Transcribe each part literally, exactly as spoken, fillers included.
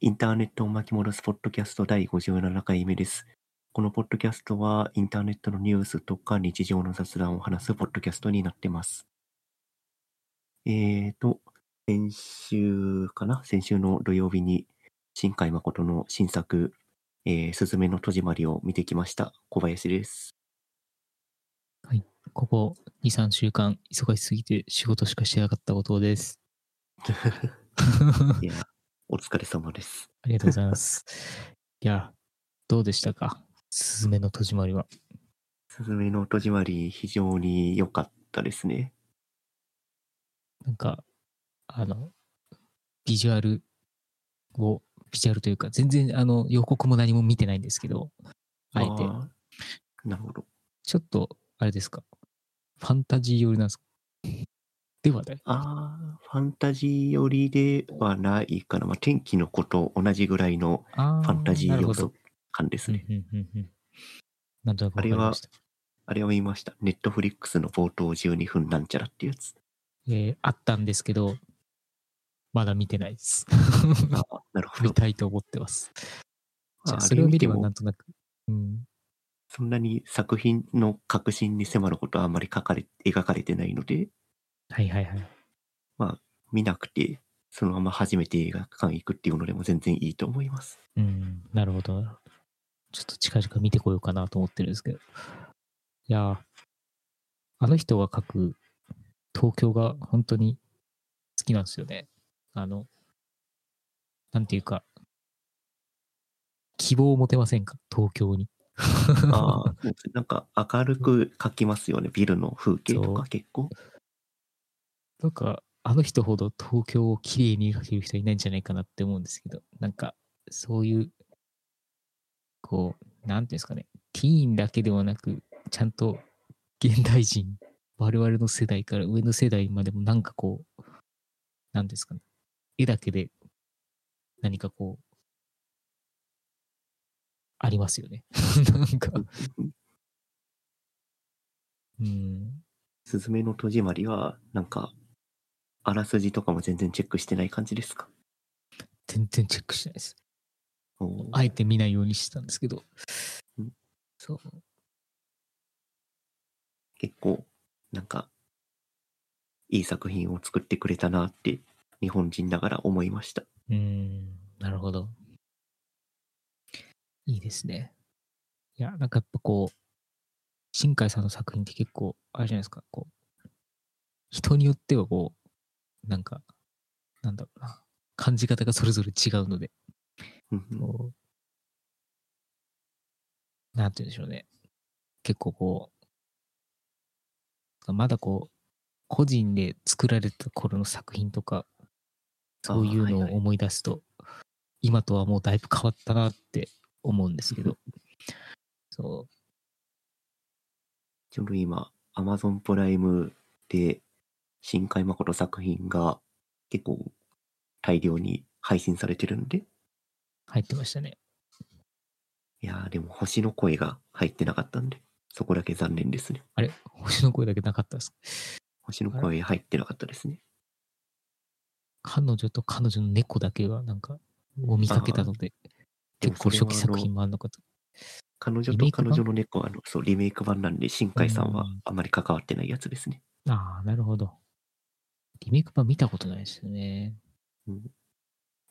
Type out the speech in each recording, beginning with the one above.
インターネットを巻き戻すポッドキャストだいごじゅうななかいめです。このポッドキャストはインターネットのニュースとか日常の雑談を話すポッドキャストになってます。えーと、先週かな先週の土曜日に新海誠の新作、えー、すずめの戸締まりを見てきました。小林です。はい、ここに、さんしゅうかん忙しすぎて仕事しかしてなかったことです。いやお疲れ様です。ありがとうございます。いや、どうでしたか、すずめの戸締まりは。すずめの戸締まり、非常に良かったですね。なんか、あの、ビジュアルを、ビジュアルというか、全然あの予告も何も見てないんですけど、あえて。なるほど。ちょっと、あれですか、ファンタジー寄りなんですか。ではね、あファンタジー寄りではないかな、まあ、天気の子と同じぐらいのファンタジー要素感ですね。なんとなくわかりました。あれは、あれは言いました。ネットフリックスの冒頭じゅうにふんなんちゃらっていうやつ、えー、あったんですけどまだ見てないです。あ、なるほど。見たいと思ってます。じゃあそれを見ればなんとなく、うん、そんなに作品の核心に迫ることはあんまり書かれ描かれてないので、はいはいはい。まあ、見なくて、そのまま初めて映画館行くっていうのでも全然いいと思います。うん、なるほど。ちょっと近々見てこようかなと思ってるんですけど。いや、あの人が描く東京が本当に好きなんですよね。あの、なんていうか、希望を持てませんか、東京に。ああ、なんか明るく描きますよね、ビルの風景とか結構。なんかあの人ほど東京をきれいに描ける人いないんじゃないかなって思うんですけど、なんかそういうこうなんていうんですかね、ティーンだけではなくちゃんと現代人、我々の世代から上の世代までもなんかこうなんですかね、絵だけで何かこうありますよね。なんかうん。すずめの戸締まりはなんか。あらすじとかも全然チェックしてない感じですか？全然チェックしてないです。あえて見ないようにしてたんですけど。ん？そう。結構、なんか、いい作品を作ってくれたなって、日本人ながら思いました。うーん、なるほど。いいですね。いや、なんかやっぱこう、新海さんの作品って結構、あれじゃないですか、こう、人によってはこう、なんか、なんだろうな、感じ方がそれぞれ違うので、もう、なんて言うんでしょうね。結構こう、まだこう、個人で作られた頃の作品とか、そういうのを思い出すと、はいはい、今とはもうだいぶ変わったなって思うんですけど、そう。ちょうど今、Amazon プライムで、新海誠作品が結構大量に配信されてるんで。入ってましたね。いやー、でも星の声が入ってなかったんで、そこだけ残念ですね。あれ、星の声だけなかったですか？星の声入ってなかったですね。彼女と彼女の猫だけはなんかを見かけたので、結構初期作品もあんのかと。彼女と彼女の猫はあのそうリメイク版なんで、新海さんはあんまり関わってないやつですね。ああ、なるほど。リメイク版見たことないですよね、うん。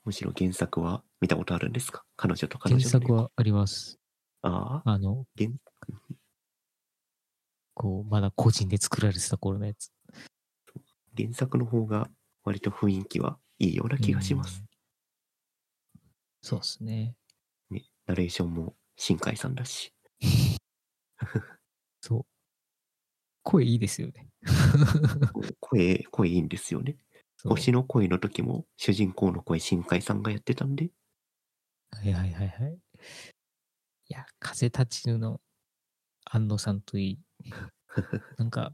むしろ原作は見たことあるんですか？彼女と彼女の。原作はあります。ああ。あの、こう、まだ個人で作られてた頃のやつ。原作の方が割と雰囲気はいいような気がします。うん、そうですね。ね、ナレーションも新海さんだし。そう。声いいですよね。声、声いいんですよね。星の声の時も主人公の声新海さんがやってたんで。はいはいはいはい。いや、風立ちぬの安野さんといい。なんか、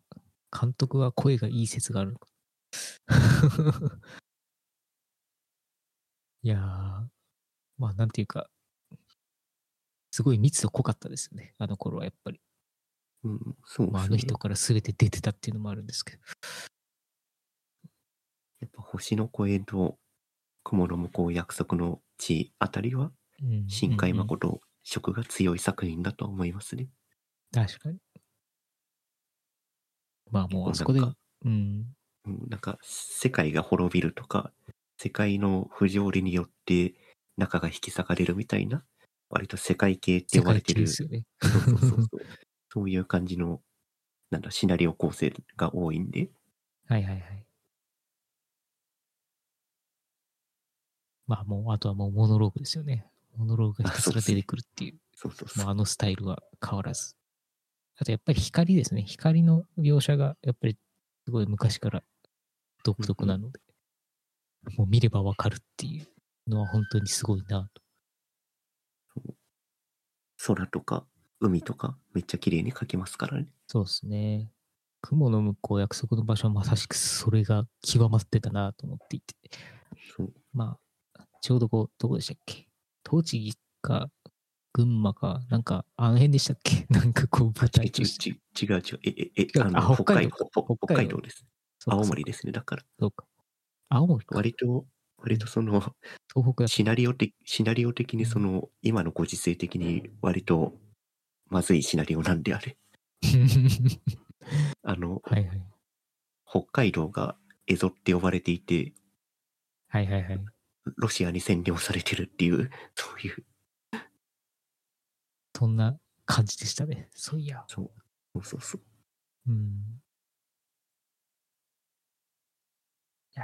監督は声がいい説がある。いやー、まあなんていうか、すごい密度濃かったですよね。あの頃はやっぱり。うん、そうですね。まあ、あの人から全て出てたっていうのもあるんですけど、やっぱ星の声と雲の向こう約束のちあたりは新海誠色が強い作品だと思いますね。確かに。まあもうあそこで、うん、なんか世界が滅びるとか世界の不条理によって仲が引き裂かれるみたいな、割と世界系って呼ばれてる、世界系ですよね。そうそうそうそう、そういう感じのなんだシナリオ構成が多いんで。はいはいはい。まあもうあとはもうモノローグですよね。モノローグがひたすら出てくるっていう。そうそうそう。もうあのスタイルは変わらず。あとやっぱり光ですね。光の描写がやっぱりすごい昔から独特なので、うん、もう見ればわかるっていうのは本当にすごいなと。空とか海とかめっちゃ綺麗に描けますからね。そうですね。雲の向こう約束の場所はまさしくそれが極まってたなと思っていて。そう。まあちょうどこうどこでしたっけ？栃木か。群馬か、なんか、あの辺でしたっけ？なんかこう、舞台として。違う違う。え、え、あの、北海道。北海道です。青森ですね、だから。そうか。青森か。割と、割とその、東北シナリオ的、シナリオ的にその、今のご時世的に割と、まずいシナリオなんであれ。あの、はいはい、北海道がエゾって呼ばれていて、はいはいはい。ロシアに占領されてるっていう、そういう。そんな感じでしたね。そういや。そうそうそう。うん。いや、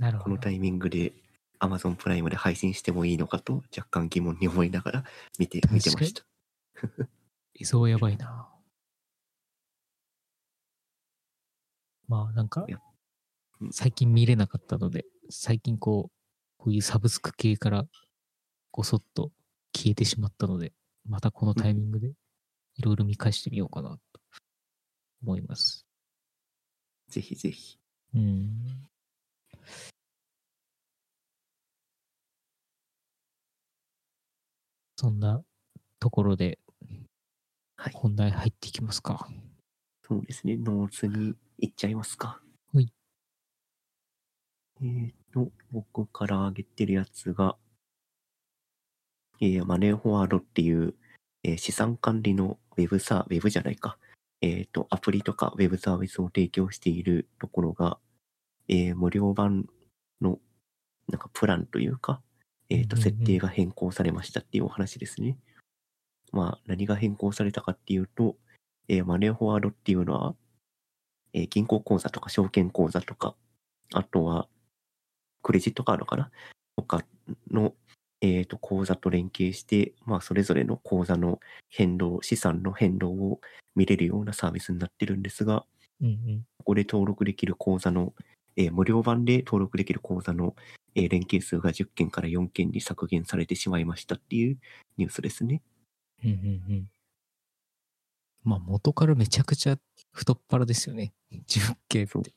なるほど。このタイミングで Amazon プライムで配信してもいいのかと若干疑問に思いながら見て見てました。映像やばいな。まあなんか最近見れなかったので、最近こうこういうサブスク系からごそっと消えてしまったので。またこのタイミングでいろいろ見返してみようかなと思います。ぜひぜひ。うん。そんなところで本題入っていきますか。はい、そうですね。ノーズに行っちゃいますか。はい。えーと、僕から挙げてるやつが、えー、マネーフォワードっていう、えー、資産管理のウェブサー、ウェブじゃないか、えっと、アプリとかウェブサービスを提供しているところが、えー、無料版のなんかプランというか、えっと、設定が変更されましたっていうお話ですね。うんうん、まあ、何が変更されたかっていうと、えー、マネーフォワードっていうのは、えー、銀行口座とか証券口座とか、あとはクレジットカードかなとかのえーと、口座と連携して、まあ、それぞれの口座の変動、資産の変動を見れるようなサービスになってるんですが、うんうん、ここで登録できる口座の、えー、無料版で登録できる口座の、えー、連携数がじゅっけんからよんけんに削減されてしまいましたっていうニュースですね。うんうんうん。まあ、元からめちゃくちゃ太っ腹ですよね。じゅっけんって。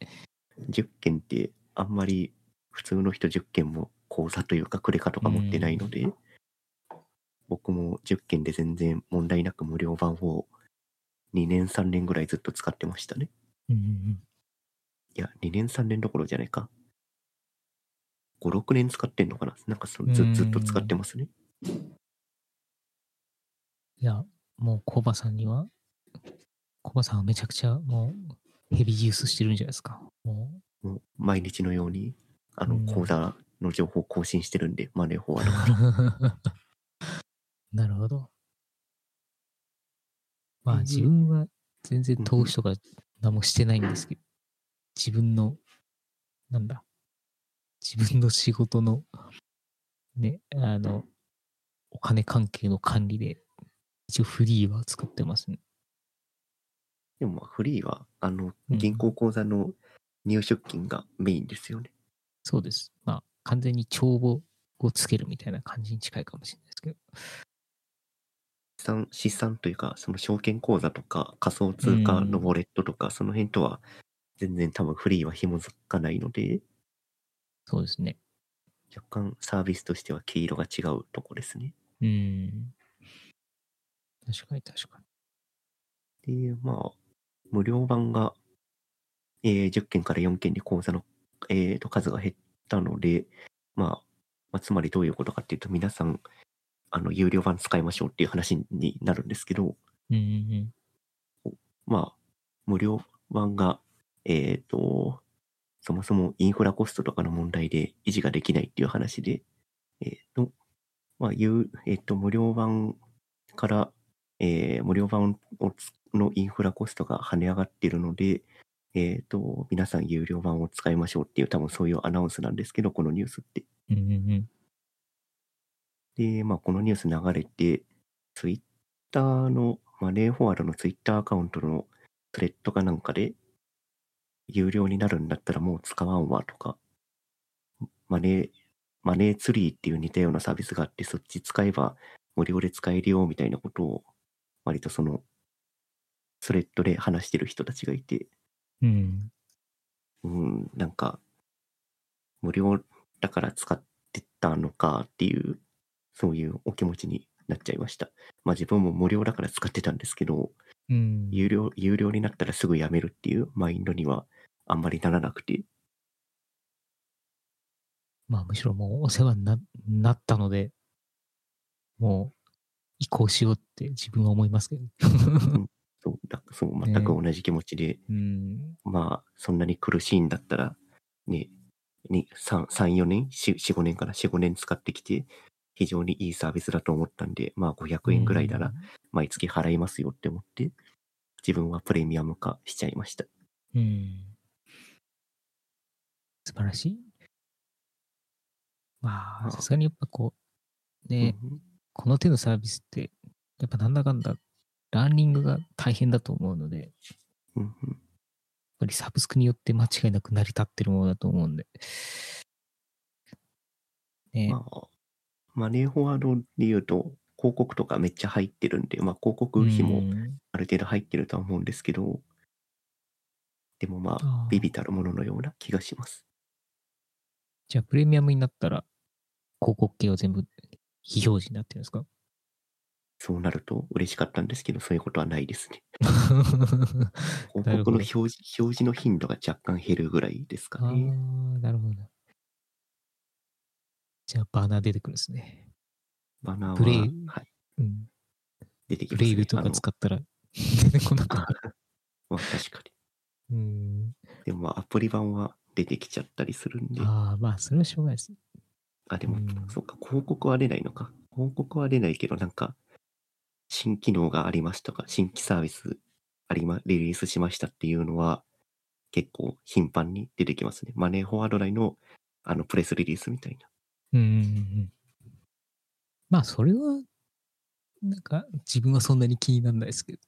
じゅっけんってあんまり普通の人じゅっけんも口座というかクレカとか持ってないので、うん、僕もじゅっけんで全然問題なく無料版をにねんさんねんぐらいずっと使ってましたね。うんうん、いやにねんさんねんどころじゃないか、ご、ろくねん使ってんのかな、なんかそ ず,、うん、ずっと使ってますね。いやもうコバさんにはコバさんはめちゃくちゃもうヘビーユースしてるんじゃないですか。も う, もう毎日のようにあの口座、うんの情報更新してるんで、マネーフォワードなるほど。まあ自分は全然投資とか何もしてないんですけど、自分のなんだ自分の仕事のねあのお金関係の管理で一応フリーは使ってますね。でもフリーはあの銀行口座の入出金がメインですよね。うん、そうです。まあ完全に帳簿をつけるみたいな感じに近いかもしれないですけど、資産、資産というかその証券口座とか仮想通貨のウォレットとかその辺とは全然多分フリーは紐づかないので、そうですね、若干サービスとしては毛色が違うとこですね。うん、確かに確かに。でまあ無料版が、えー、じゅっけんからよんけんに口座の、えー、と数が減ってたので、まあ、まあ、つまりどういうことかっていうと、皆さんあの有料版使いましょうっていう話になるんですけど、うんうん、まあ無料版がえっとそもそもインフラコストとかの問題で維持ができないっていう話で、えっとまあ有えっと無料版から、えー、無料版をのインフラコストが跳ね上がっているので、えっと皆さん有料版を使いましょうっていう、多分そういうアナウンスなんですけど、このニュースって。うんうんうん、で、まあこのニュース流れて、ツイッターのマネーフォワードのツイッターアカウントのスレッドかなんかで、有料になるんだったらもう使わんわとか、マネーマネーツリーっていう似たようなサービスがあって、そっち使えば無料で使えるよみたいなことを、割とそのスレッドで話してる人たちがいて、うん、うん、なんか無料だから使ってたのかっていう、そういうお気持ちになっちゃいました。まあ自分も無料だから使ってたんですけど、うん、有料有料になったらすぐやめるっていうマインドにはあんまりならなくて、まあむしろもうお世話に な, なったので、もう移行しようって自分は思いますけど。そうだ、そう全く同じ気持ちで、ね、うん、まあそんなに苦しいんだったらね、に さん, さん、よねん、よん、ごねんからよん、ごねん使ってきて、非常にいいサービスだと思ったんで、まあごひゃくえんぐらいなら毎月払いますよって思って、自分はプレミアム化しちゃいました。うん。素晴らしい。まあ、さすがにやっぱこう、ね、うん、この手のサービスって、やっぱなんだかんだ、ランニングが大変だと思うので、うん、やっぱりサブスクによって間違いなく成り立ってるものだと思うんで、ね、まあ、マネーフォワードでいうと広告とかめっちゃ入ってるんで、まあ、広告費もある程度入ってるとは思うんですけど、でもまあビビたるもののような気がします。じゃあプレミアムになったら広告系は全部非表示になってるんですか？そうなると嬉しかったんですけど、そういうことはないですね。広告の表示、表示の頻度が若干減るぐらいですかね。あ、なるほど。じゃあバナー出てくるんですね。バナーはブレイ、はい、うん、出てきますね。ブレイルとか使ったら出てこなかった。まあ確かに。うん。でもアプリ版は出てきちゃったりするんで。ああ、まあそれはしょうがないです。あ、でも、うん、そうか、広告は出ないのか。広告は出ないけど、なんか新機能がありましたか、新規サービスありまリリースしましたっていうのは結構頻繁に出てきますね。マネーフォワード内のあのプレスリリースみたいな。うん、まあそれはなんか自分はそんなに気にならないですけど。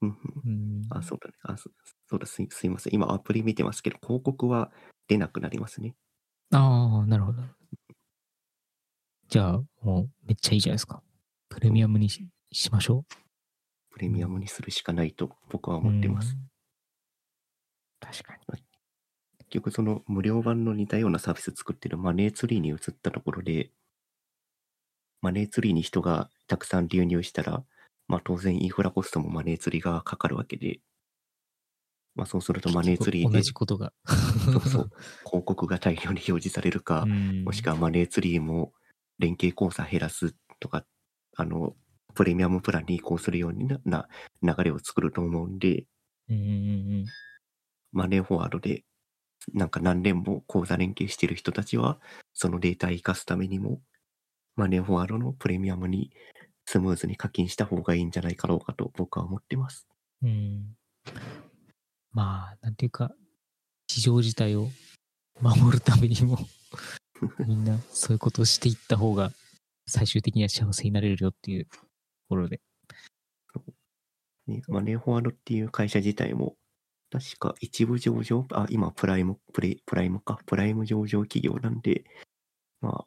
うんうん、あ、そうだね。あ、そ、そうだ、すい、すいません。今アプリ見てますけど広告は出なくなりますね。ああ、なるほど。じゃあもうめっちゃいいじゃないですか。プレミアムにししましょう。プレミアムにするしかないと僕は思ってます。うん、確かに。結局その無料版の似たようなサービス作ってるマネーツリーに移ったところで、マネーツリーに人がたくさん流入したら、まあ当然インフラコストもマネーツリーがかかるわけで、まあそうするとマネーツリーで同じことがそうそう、広告が大量に表示されるか、もしくはマネーツリーも連携口座減らすとか、あのプレミアムプランに移行するように な, な流れを作ると思うんで、うん、マネーフォワードでなんか何年も口座連携してる人たちはそのデータを生かすためにもマネーフォワードのプレミアムにスムーズに課金した方がいいんじゃないかろうかと僕は思ってます。うん、まあなんていうか非常事態を守るためにもみんなそういうことをしていった方が最終的には幸せになれるよっていうところで、ね、マネーフォワードっていう会社自体も確か一部上場、あ、今プライムプレプライムかプライム上場企業なんで、まあ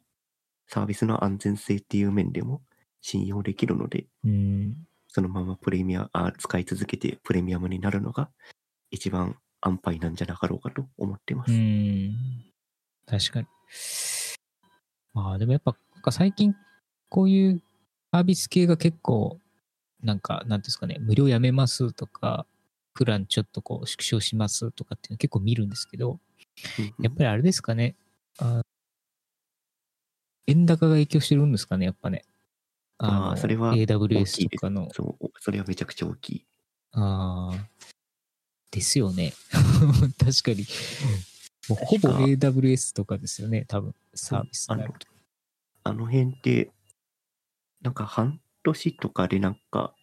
サービスの安全性っていう面でも信用できるので、うん、そのままプレミアあ使い続けてプレミアムになるのが一番安牌なんじゃなかろうかと思ってます。うん、確かに。まあでもやっぱなんか最近こういうサービス系が結構、なんか、なんですかね、無料やめますとか、プランちょっとこう縮小しますとかっていうの結構見るんですけど、やっぱりあれですかね、円高が影響してるんですかね、やっぱね。ああ、それは エーダブリューエス とかの。そう、それはめちゃくちゃ大きい。ああ、ですよね。確かに。もうほぼ エーダブリューエス とかですよね、多分サービス。あの、あの辺って、なんか半年とかでなんか、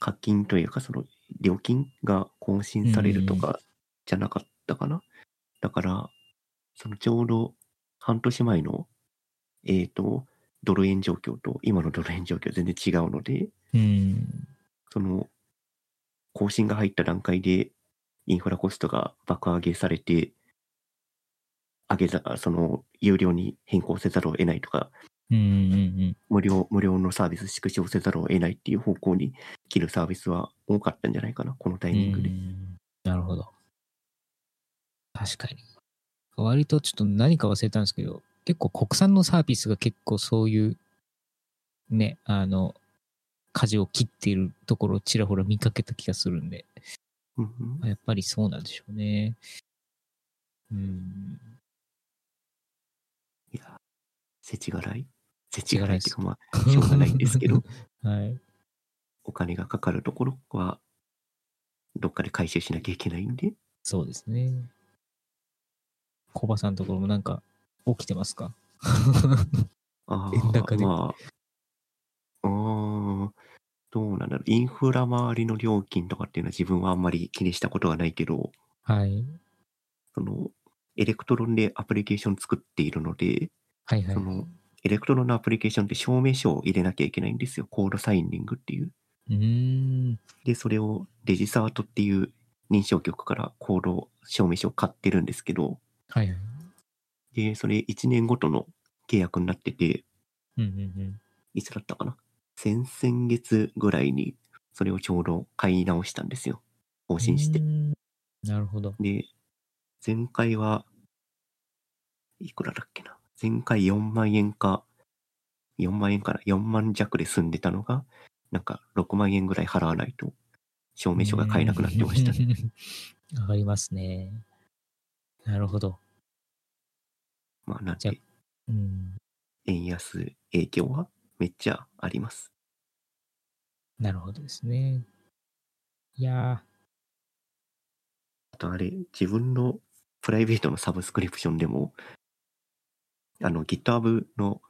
課金というか、その料金が更新されるとかじゃなかったかな。うん、だから、そのちょうど半年前の、えっと、ドル円状況と今のドル円状況全然違うので、うん、その、更新が入った段階でインフラコストが爆上げされて、上げざ、その、有料に変更せざるを得ないとか、うんうんうん、無料、無料のサービス縮小せざるを得ないっていう方向に切るサービスは多かったんじゃないかな、このタイミングで。うん、なるほど。確かに。割とちょっと何か忘れたんですけど、結構国産のサービスが結構そういう、ね、あの、舵を切っているところをちらほら見かけた気がするんで、うんうん、やっぱりそうなんでしょうね。うん。いや、世知辛い、世知辛いっていうか、まあ、しょうがないんですけど、はい、お金がかかるところは、どっかで回収しなきゃいけないんで。そうですね。小葉さんのところもなんか起きてますか？ああ、円高で。まあどうなんだろう、インフラ周りの料金とかっていうのは自分はあんまり気にしたことがないけど、はい、そのエレクトロンでアプリケーション作っているので、はいはい、そのエレクトロンのアプリケーションって証明書を入れなきゃいけないんですよ、コードサイニングっていう。うーん。で、それをデジサートっていう認証局からコード証明書を買ってるんですけど、はいはい、でそれいちねんごとの契約になってて、うんうんうん、いつだったかな、先々月ぐらいにそれをちょうど買い直したんですよ、更新して。なるほど。で、前回はいくらだっけな、前回よんまんえんか、よんまんえんからよんまん弱で済んでたのが、なんかろくまんえんぐらい払わないと証明書が買えなくなってましたね。わかりますね。なるほど。まあなんで、うん、円安影響はめっちゃあります。なるほどですね。いや、あとあれ、自分のプライベートのサブスクリプションでも、あの GitHub の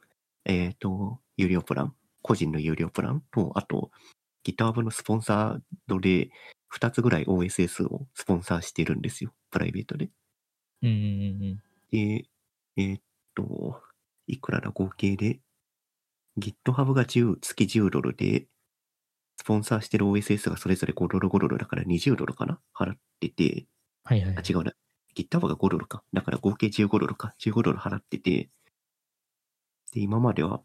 えっと有料プラン、個人の有料プランと、あと GitHub のスポンサードでふたつぐらい オーエスエス をスポンサーしてるんですよ、プライベートで。うんうんうん。で、えっといくらだ、合計で。GitHub がじゅう月じゅうドルで、スポンサーしてる オーエスエス がそれぞれごドルごドルだからにじゅうドルかな払ってて、はいはい、あ、違うな、GitHub がごドルか、だから合計じゅうごドルか、じゅうごドル払ってて、で、今までは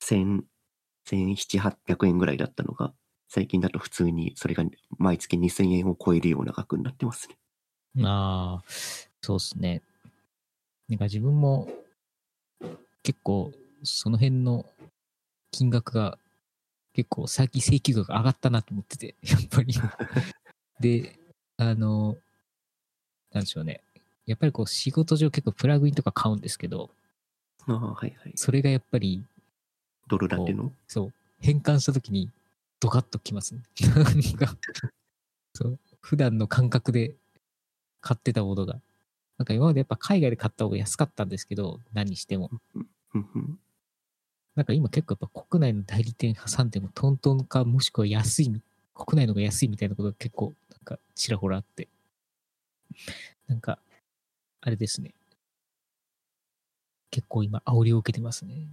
せんななひゃくはっぴゃくえんぐらいだったのが、最近だと普通にそれが毎月にせんえんを超えるような額になってますね。ああ、そうですね。なんか自分も結構、その辺の金額が結構最近請求額が上がったなと思ってて、やっぱり。で、あの、なんでしょうね。やっぱりこう仕事上結構プラグインとか買うんですけど、あ、はいはい、それがやっぱり、ドル建てのそう、変換したときにドカッときますね。そう、普段の感覚で買ってたものが、なんか今までやっぱ海外で買った方が安かったんですけど、何しても。なんか今結構やっぱ国内の代理店挟んでもトントンか、もしくは安い、国内の方が安いみたいなことが結構なんかちらほらあって、なんかあれですね、結構今煽りを受けてますね。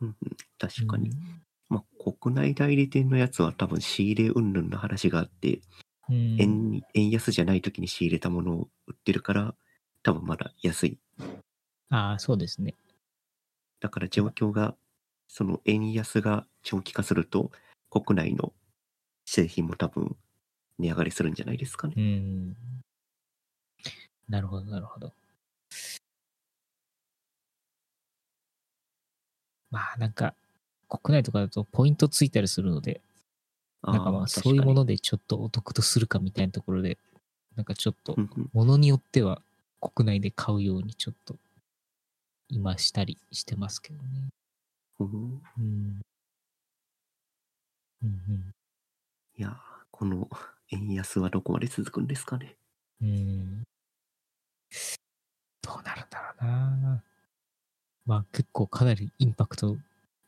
うん、確かに、うん、まあ、国内代理店のやつは多分仕入れ云々の話があって、うん、円、円安じゃない時に仕入れたものを売ってるから多分まだ安い。ああ、そうですね。だから状況が、その円安が長期化すると、国内の製品も多分値上がりするんじゃないですかね。うん、なるほど、なるほど。まあなんか、国内とかだとポイントついたりするので、なんかまあそういうものでちょっとお得とするかみたいなところで、なんかちょっと、ものによっては国内で買うようにちょっと今したりしてますけどね。うん。うんうんうん、いや、この円安はどこまで続くんですかね。うん。どうなるんだろうな。まあ結構かなりインパクト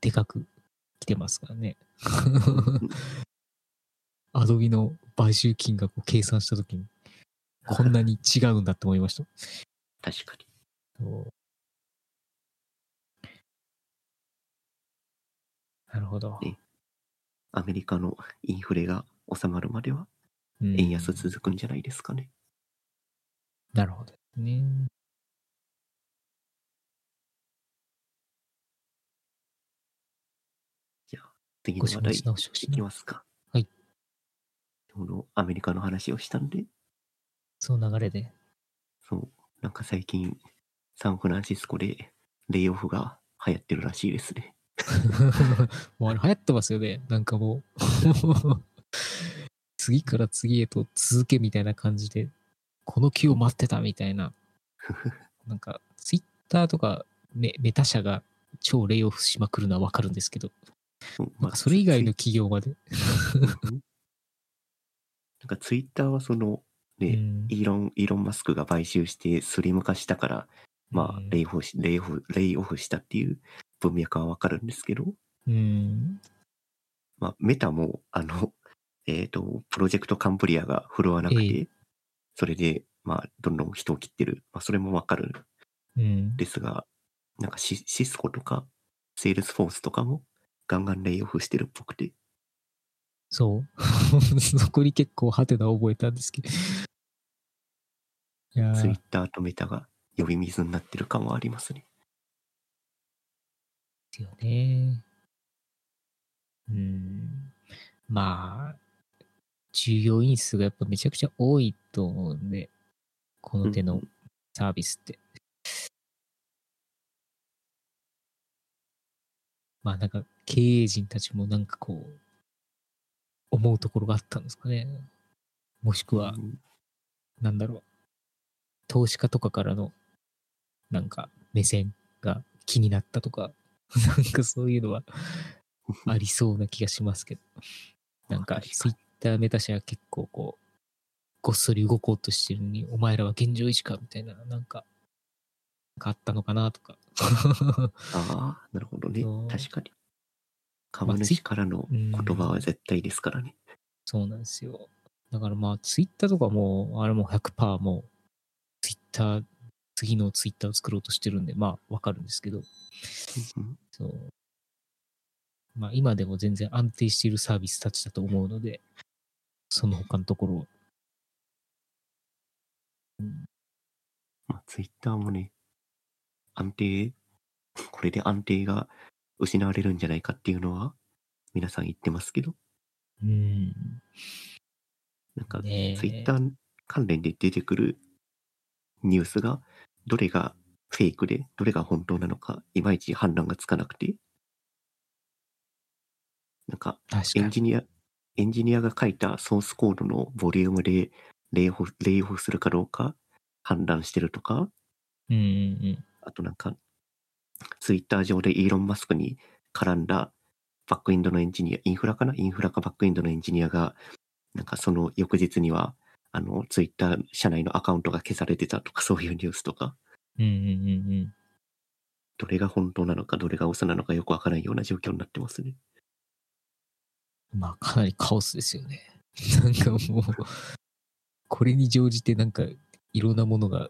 でかく来てますからね。アドビの買収金額を計算したときにこんなに違うんだって思いました。確かに。そう。なるほど、ね。アメリカのインフレが収まるまでは円安続くんじゃないですかね。うん、なるほどね。じゃあ次の話題いきますか。はい。このアメリカの話をしたんで。そう流れで。そう。なんか最近サンフランシスコでレイオフが流行ってるらしいですね。もうあれ流行ってますよね。なんかもう次から次へと続けみたいな感じでこの気を待ってたみたいな。なんかツイッターとかメタ社が超レイオフしまくるのはわかるんですけど、なんかそれ以外の企業までなんかツイッターはそのね、うん、イーロンイーロンマスクが買収してスリム化したから、まあレイオフ、レイオフ、レイオフしたっていう文脈はわかるんですけど、うん、まあメタもあのえっとプロジェクトカンブリアが振るわなくて、えー、それでまあどんどん人を切ってる、まあそれもわかる、うん、ですが、なんか シ, シスコとかセールスフォースとかもガンガンレイオフしてるっぽくて、そうそこに結構ハテナ覚えたんですけど、いやツイッターとメタが呼び水になってる感はありますね。よね、うん、まあ従業員数がやっぱめちゃくちゃ多いと思うんで、この手のサービスって、うん、まあなんか経営陣たちもなんかこう思うところがあったんですかね、もしくは、うん、なんだろう、投資家とかからのなんか目線が気になったとか。なんかそういうのはありそうな気がしますけど、なんかツイッターメタ社は結構こうごっそり動こうとしてるのにお前らは現状維持かみたいな、なんかあったのかなとかああなるほどね、確かに株主からの言葉は絶対ですからね、まあうん、そうなんですよ。だからまあツイッターとかもあれも ひゃくパーセント もうツイッター次のツイッターを作ろうとしてるんで、まあわかるんですけど、そうまあ、今でも全然安定しているサービスたちだと思うので、その他のところ、うんまあ、ツイッターもね、安定、これで安定が失われるんじゃないかっていうのは皆さん言ってますけど、うんなんかツイッター関連で出てくるニュースがどれがフェイクでどれが本当なのかいまいち判断がつかなくて、なんかエンジニアエンジニアが書いたソースコードのボリュームでレイオフ、レイオフするかどうか判断してるとか、うんうんうん、あとなんかツイッター上でイーロン・マスクに絡んだバックエンドのエンジニアインフラかなインフラかバックエンドのエンジニアがなんかその翌日にはあのツイッター社内のアカウントが消されてたとか、そういうニュースとか、うんうんうんうん、どれが本当なのかどれが嘘なのかよくわからないような状況になってますね。まあかなりカオスですよね。なんかもうこれに乗じてなんかいろんなものが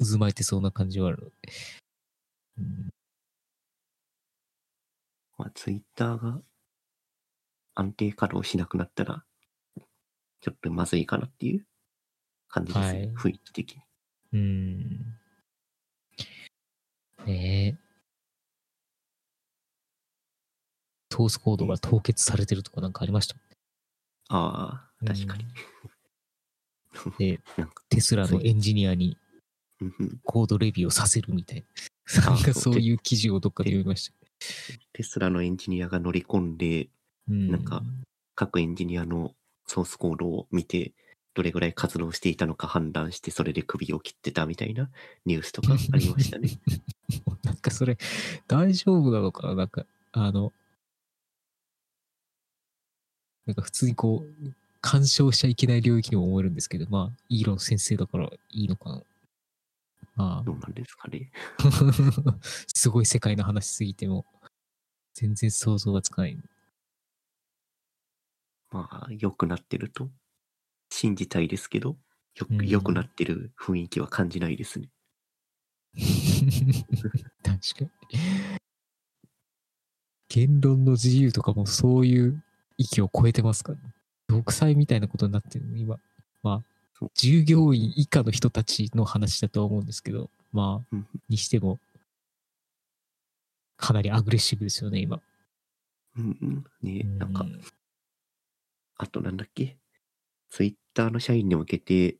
渦巻いてそうな感じはあるので、うん、まあツイッターが安定稼働しなくなったらちょっとまずいかなっていう感じですね、はい、雰囲気的に。うんねえ、ソースコードが凍結されてるとかなんかありました、ね、ああ確かに、うん、でなんかテスラのエンジニアにコードレビューをさせるみたいな、なんかそういう記事をどっかで読みました、ね、テスラのエンジニアが乗り込んで、うん、なんか各エンジニアのソースコードを見てどれぐらい活動していたのか判断してそれで首を切ってたみたいなニュースとかありましたね。なんかそれ大丈夫なのかな、なんかあのなんか普通にこう干渉しちゃいけない領域にも思えるんですけど、まあイーロン先生だからいいのかな。ああどうなんですかね。すごい世界の話すぎても全然想像がつかない。まあ良くなってると信じたいですけど、よく、良くなってる雰囲気は感じないですね。確かに。言論の自由とかもそういう域を超えてますからね。独裁みたいなことになってるの、今。まあ、従業員以下の人たちの話だとは思うんですけど、まあ、にしても、かなりアグレッシブですよね、今。うんうん。ね、なんか、あとなんだっけ？ツイッターの社員に向けて、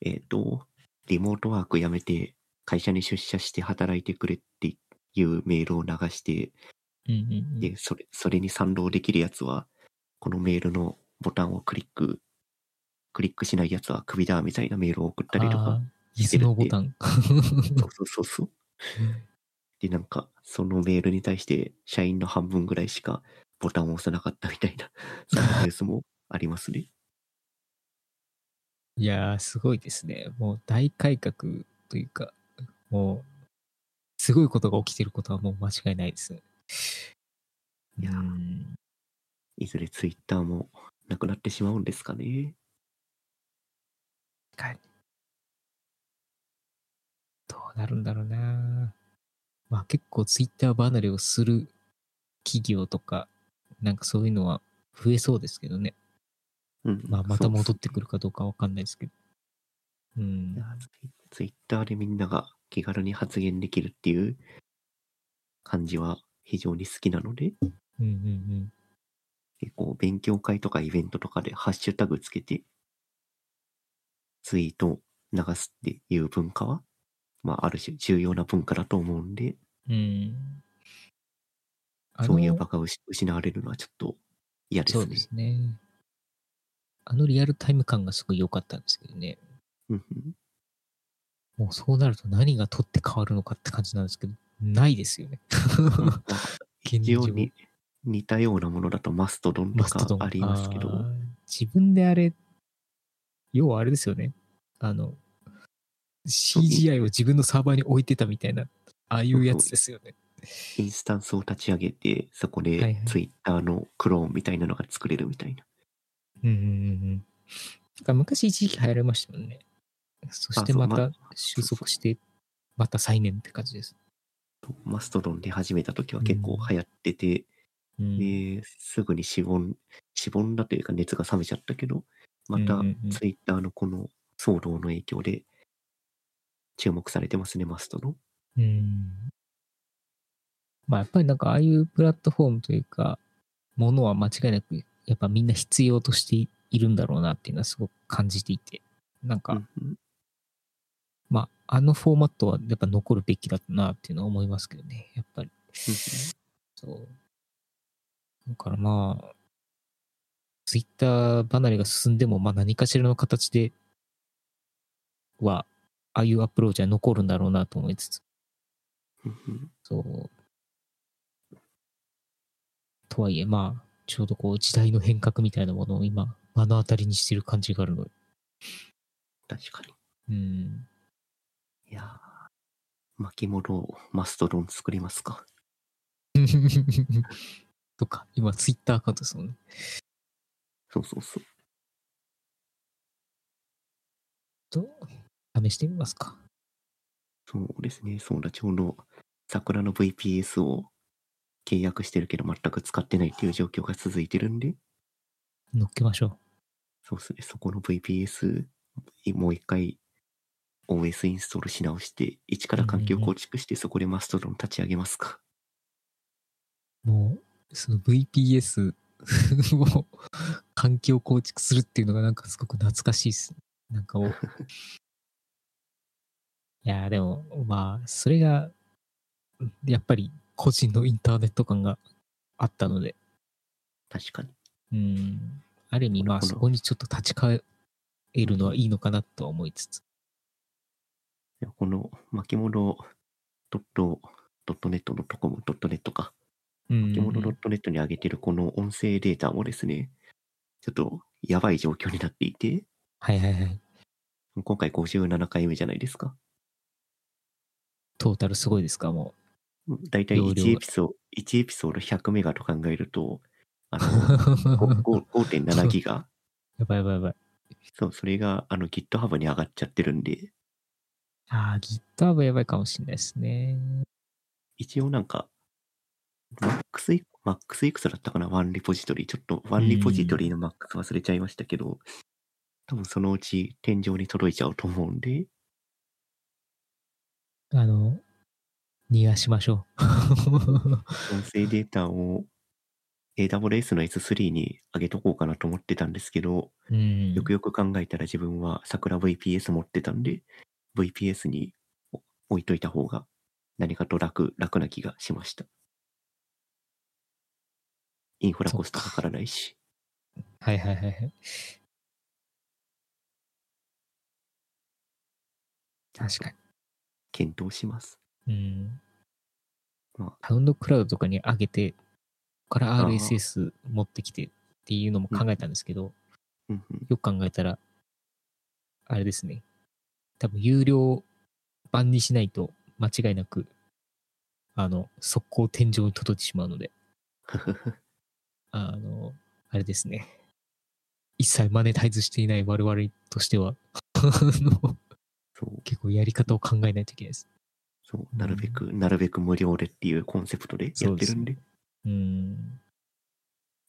えっと、リモートワークやめて会社に出社して働いてくれっていうメールを流して、うんうんうん、でそれ、それに賛同できるやつは、このメールのボタンをクリック、クリックしないやつはクビだみたいなメールを送ったりとかしてるって。イスのボタン。そうそうそう。で、なんか、そのメールに対して社員の半分ぐらいしかボタンを押さなかったみたいな、そのケースもありますね。いやーすごいですね。もう大改革というか、もうすごいことが起きてることはもう間違いないですね。いやー、いずれツイッターもなくなってしまうんですかね。はい。どうなるんだろうな。まあ結構ツイッター離れをする企業とか、なんかそういうのは増えそうですけどね。うん、まあ、また戻ってくるかどうかわかんないですけど。うん。ツイッターでみんなが気軽に発言できるっていう感じは非常に好きなので、うんうんうん、結構勉強会とかイベントとかでハッシュタグつけてツイートを流すっていう文化は、まあ、ある種重要な文化だと思うんで、うん、そういう場が失われるのはちょっと嫌ですね。そうですね。あのリアルタイム感がすごい良かったんですけどね。うんうん、もうそうなると何が取って変わるのかって感じなんですけど、ないですよね。非常に似たようなものだとマストドンとかありますけど。自分であれ、要はあれですよね。あの、シージーアイ を自分のサーバーに置いてたみたいな、ああいうやつですよね。インスタンスを立ち上げて、そこで Twitter のクローンみたいなのが作れるみたいな。はいはい、うんうんうん、だから昔一時期流行りましたもんね。そしてまた収束してまた再燃って感じです。マストドンで始めた時は結構流行ってて、うん、ですぐにしぼんしぼんだというか熱が冷めちゃったけど、またツイッターのこの騒動の影響で注目されてますね、マストドン。うん、まあやっぱりなんかああいうプラットフォームというかものは間違いなくやっぱみんな必要としているんだろうなっていうのはすごく感じていて、なんか、うん、まああのフォーマットはやっぱ残るべきだなっていうのは思いますけどね、やっぱり。うん、そう。だからまあ、ツイッター離れが進んでもまあ何かしらの形では、ああいうアプローチは残るんだろうなと思いつつ、うん、そう。とはいえまあ、ちょうどこう時代の変革みたいなものを今目の当たりにしてる感じがあるので。確かに。うん。いやー、巻物をマストドン作りますか。とか、今ツイッターアカウントですもんね。そうそうそう。と、試してみますか。そうですね。そうだ、ちょうど桜の ブイピーエス を契約してるけど全く使ってないっていう状況が続いてるんで、乗っけましょう。そうですね。そこの ブイピーエス もう一回 オーエス インストールし直して一から環境構築して、そこでマストドン立ち上げますか。もうその ブイピーエス を環境構築するっていうのがなんかすごく懐かしいです。なんかをいやーでもまあそれがやっぱり個人のインターネット感があったので。確かに。うん。ある意味、まあそこにちょっと立ち返えるのはいいのかなとは思いつつ。この巻物 .net.com.net か。巻物 .net に上げてるこの音声データもですね、ちょっとやばい状況になっていて。はいはいはい。今回ごじゅうななかいめじゃないですか。トータルすごいですか、もう。だいたいいちエピソード、いちエピソードひゃくメガと考えると、あの、ごてんななギガ。やばいやばいやばい。そう、それがあの GitHub に上がっちゃってるんで。ああ、GitHub やばいかもしれないですね。一応なんか、Max いくつだったかな、ワンリポジトリ。ちょっとワンリポジトリの Max 忘れちゃいましたけど、多分そのうち天井に届いちゃうと思うんで。あの、逃がしましょう。音声データを エーダブリューエス の エススリー に上げとこうかなと思ってたんですけど、うん、よくよく考えたら自分は桜 ブイピーエス 持ってたんで、ブイピーエス に置いといた方が何かと楽、楽な気がしました。インフラコストかからないし。はいはいはいはい。確かに。検討します。うん。まあ、サウンドクラウドとかに上げて、ここから アールエスエス 持ってきてっていうのも考えたんですけど、うんうん、よく考えたら、あれですね。多分有料版にしないと間違いなく、あの、速攻天井に届いてしまうので、あの、あれですね。一切マネタイズしていない我々としては、あの、そう結構やり方を考えないといけないです。そう、なるべく、うん、なるべく無料でっていうコンセプトでやってるんで。う, でね、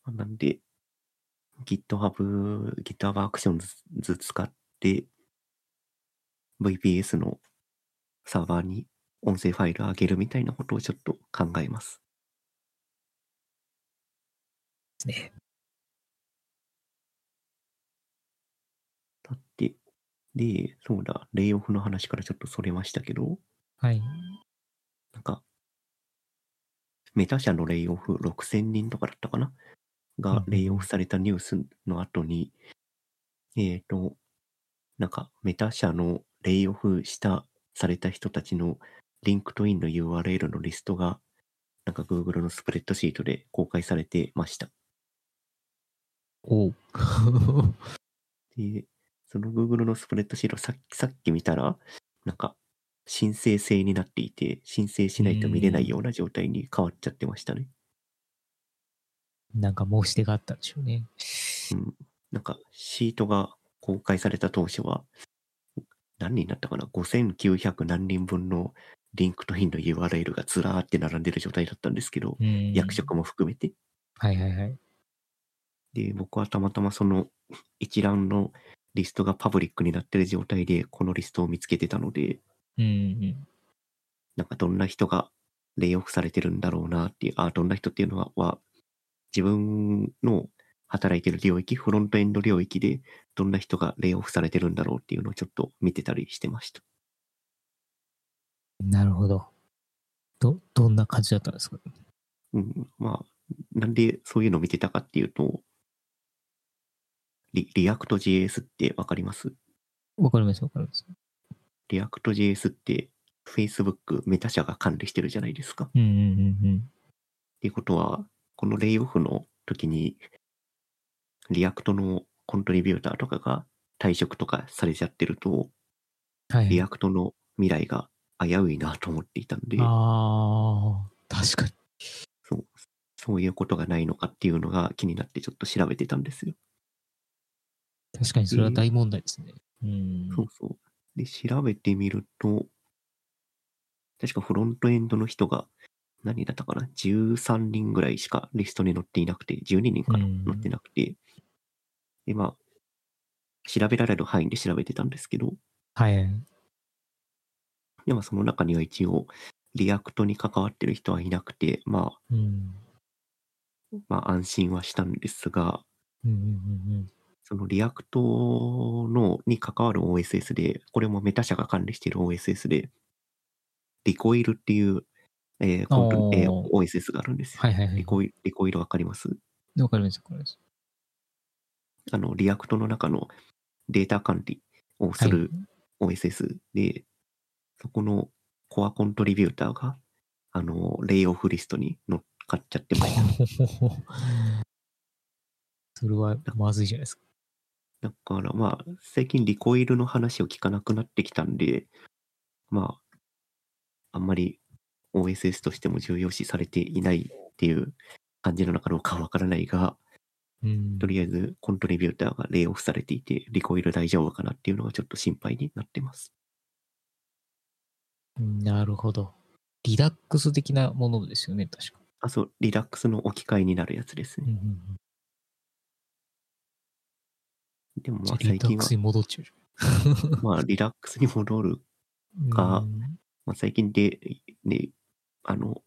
うん。なんで、GitHub、GitHub アクションズ使って、ブイピーエス のサーバーに音声ファイルを上げるみたいなことをちょっと考えます。ですね。だって、で、そうだ、レイオフの話からちょっとそれましたけど、はい。なんか、メタ社のレイオフろくせんにんとかだったかなが、レイオフされたニュースの後に、うん、えっと、なんか、メタ社のレイオフした、された人たちのリンクトインの ユーアールエル のリストが、なんか Google のスプレッドシートで公開されてました。おう。で、その Google のスプレッドシートさっき、さっき見たら、なんか申請制になっていて、申請しないと見れないような状態に変わっちゃってましたね。なんか申し出があったんでしょうね。うん。なんかシートが公開された当初は、何人だったかな ?ごせんきゅうひゃく 何人分のリンクトインの ユーアールエル がずらーって並んでる状態だったんですけど、役職も含めて。はいはいはい。で、僕はたまたまその一覧のリストがパブリックになってる状態でこのリストを見つけてたので、うんうん、なんかどんな人がレイオフされてるんだろうなっていう、あどんな人っていうのは、は自分の働いてる領域、フロントエンド領域でどんな人がレイオフされてるんだろうっていうのをちょっと見てたりしてました。なるほど。ど、どんな感じだったんですか？うん、まあ、なんでそういうのを見てたかっていうと、リ, リアクト ジェイエス ってわかります？わかりますわかります。リアクト ジェイエス って Facebook メタ社が管理してるじゃないですか。うんうんうんうん。っていうことは、このレイオフの時にリアクトのコントリビューターとかが退職とかされちゃってると、はい、リアクトの未来が危ういなと思っていたんで。ああ、確かに。そう、そういうことがないのかっていうのが気になってちょっと調べてたんですよ。確かにそれは大問題ですね。うん。そうそう。で、調べてみると、確かフロントエンドの人が、何だったかな、じゅうさんにんぐらいしかリストに載っていなくて、じゅうににんかな、載ってなくて、で、まあ、調べられる範囲で調べてたんですけど、はい。でもその中には一応、リアクトに関わってる人はいなくて、まあ、うん、まあ、安心はしたんですが、うんうんうんうん。そのリアクトのに関わる オーエスエス で、これもメタ社が管理している オーエスエス で、リコイルっていう、えー、コント、えー、オーエスエス があるんですよ。はいはいはい、リコイル、リコイルわかります？わかります、わかります。あの、リアクトの中のデータ管理をする オーエスエス で、はい、そこのコアコントリビューターがあのレイオフリストに乗っかっちゃってましたそれはまずいじゃないですか。だからまあ最近リコイルの話を聞かなくなってきたんで、まああんまり オーエスエス としても重要視されていないっていう感じなのかどうかわからないが、うん、とりあえずコントリビューターがレイオフされていてリコイル大丈夫かなっていうのがちょっと心配になってます。なるほど。リダックス的なものですよね、確か。あ、そう、リダックスの置き換えになるやつですね、うんうんうん、でもまあ最近はリダックスに戻っちゃうまあリダックスに戻るか、まあ、最近で、ね、あの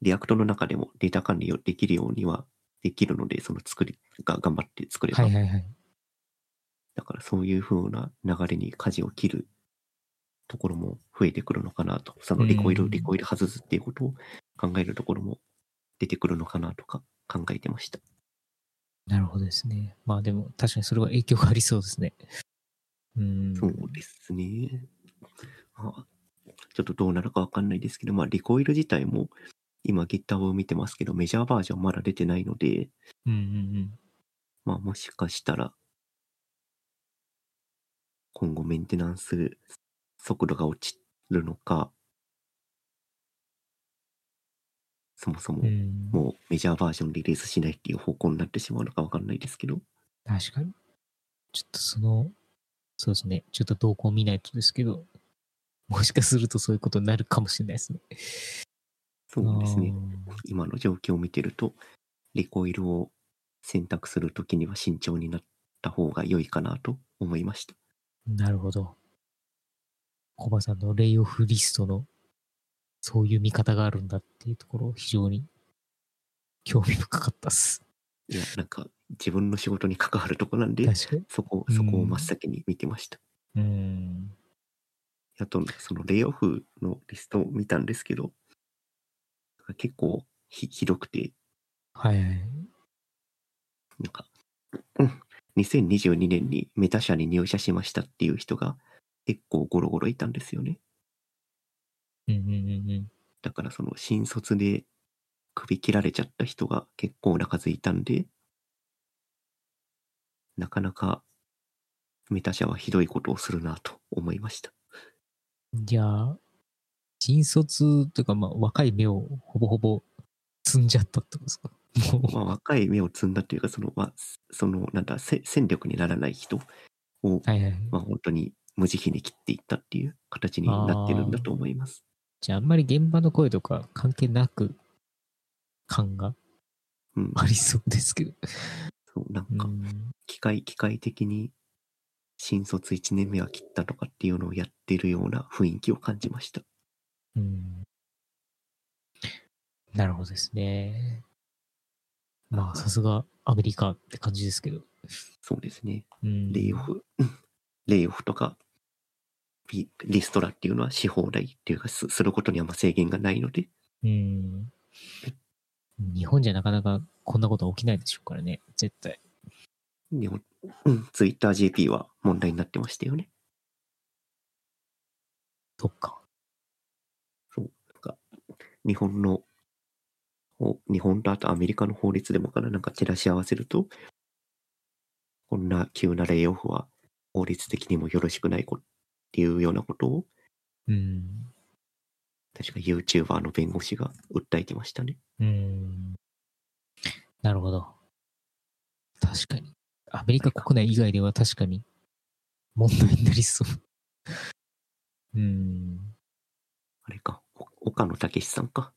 リアクトの中でもデータ管理をできるようにはできるので、その作りが頑張って作れば、はいはいはい、だからそういう風な流れに舵を切るところも増えてくるのかなと、そのリコイル、うん、リコイル外すっていうことを考えるところも出てくるのかなとか考えてました。なるほどですね。まあでも確かにそれは影響がありそうですね。うん。そうですね。まあちょっとどうなるかわかんないですけど、まあリコイル自体も今 GitHub を見てますけど、メジャーバージョンまだ出てないので、うんうんうん、まあもしかしたら今後メンテナンス速度が落ちるのか、そもそももうメジャーバージョンリリースしないっていう方向になってしまうのかわかんないですけど、確かにちょっとそのそうですね、ちょっと動向を見ないとですけど、もしかするとそういうことになるかもしれないですね。そうですね。今の状況を見てると、リコイルを選択するときには慎重になった方が良いかなと思いました。なるほど。コバさんのレイオフリストのそういう見方があるんだっていうところ、非常に興味深かったっす。いや、なんか自分の仕事に関わるとこなんで、そこ、そこを真っ先に見てました。うーん。あと、そのレイオフのリストを見たんですけど、結構 ひ, ひどくて、はいはい、なんか、うん、にせんにじゅうにねんにメタ社に入社しましたっていう人が結構ゴロゴロいたんですよね、うんうんうん、だからその新卒で首切られちゃった人が結構な数いたんで、なかなかメタ社はひどいことをするなと思いました。いやー、新卒というか、まあ、若い目をほぼほぼ積んじゃったってことですかまあ若い目を積んだというか、その、まあ、そのなんだ戦力にならない人を、はいはい、まあ、本当に無慈悲に切っていったっていう形になってるんだと思います。じゃああんまり現場の声とか関係なく感がありそうですけど、うん、そうなんか機械機械的に新卒いちねんめは切ったとかっていうのをやってるような雰囲気を感じました。うん、なるほどですね。まあさすがアメリカって感じですけど。そうですね、うん、レイオフレイオフとかリストラっていうのはし放題っていうか、することにはまあ制限がないので、うん、日本じゃなかなかこんなことは起きないでしょうからね、絶対。でも、うん、TwitterJP は問題になってましたよね。そっか。日本の、日本とあとアメリカの法律でもかな、なんか照らし合わせると、こんな急なレイオフは法律的にもよろしくないこっていうようなことを、うん、確か YouTuber の弁護士が訴えてましたね。うん。なるほど。確かに。アメリカ国内以外では確かに問題になりそう。うん。あれか。岡野武さんか、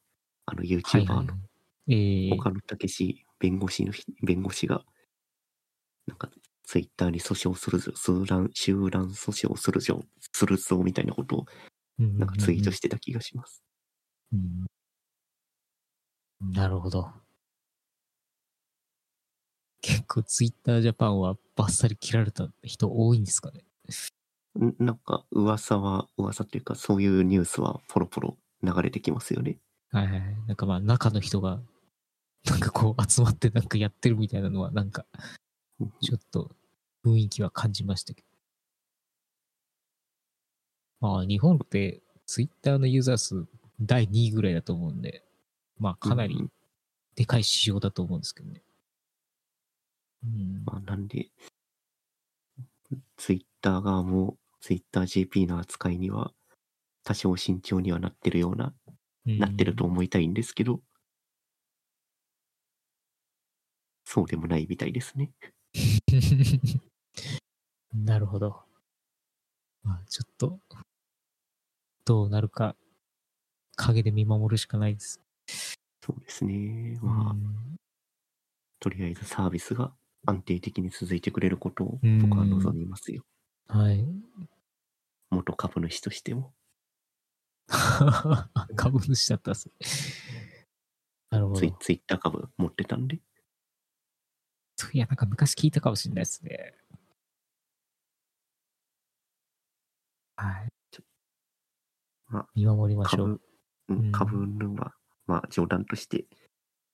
あの YouTuber の、はいはいえー、岡野武弁護士の弁護士がなんかツイッターに訴訟するぞ、集団集団訴訟するぞするぞみたいなことをなんかツイートしてた気がします。うんうんうん、なるほど。結構ツイッタージャパンはバッサリ切られた人多いんですかね。なんか噂は噂というか、そういうニュースはポロポロ流れてきますよね。はいはい。なんかまあ中の人がなんかこう集まってなんかやってるみたいなのはなんかちょっと雰囲気は感じましたけど。まあ、日本ってツイッターのユーザー数だいにいぐらいだと思うんで、まあ、かなりでかい市場だと思うんですけどね。うん。まあ、なんで、ツイッター側も、ツイッター ジェーピー の扱いには、多少慎重にはなってるような、うん、なってると思いたいんですけど、そうでもないみたいですね。なるほど。まあ、ちょっと、どうなるか、陰で見守るしかないです。そうですね。まあ、うん、とりあえずサービスが安定的に続いてくれることを僕は望みますよ。はい。元株主としても。株主だったっす。なるほど。ツイッター株持ってたんで。いや、なんか昔聞いたかもしれないですね。はい。ちょまあ、見守りましょう。株云々は、まあ、冗談として、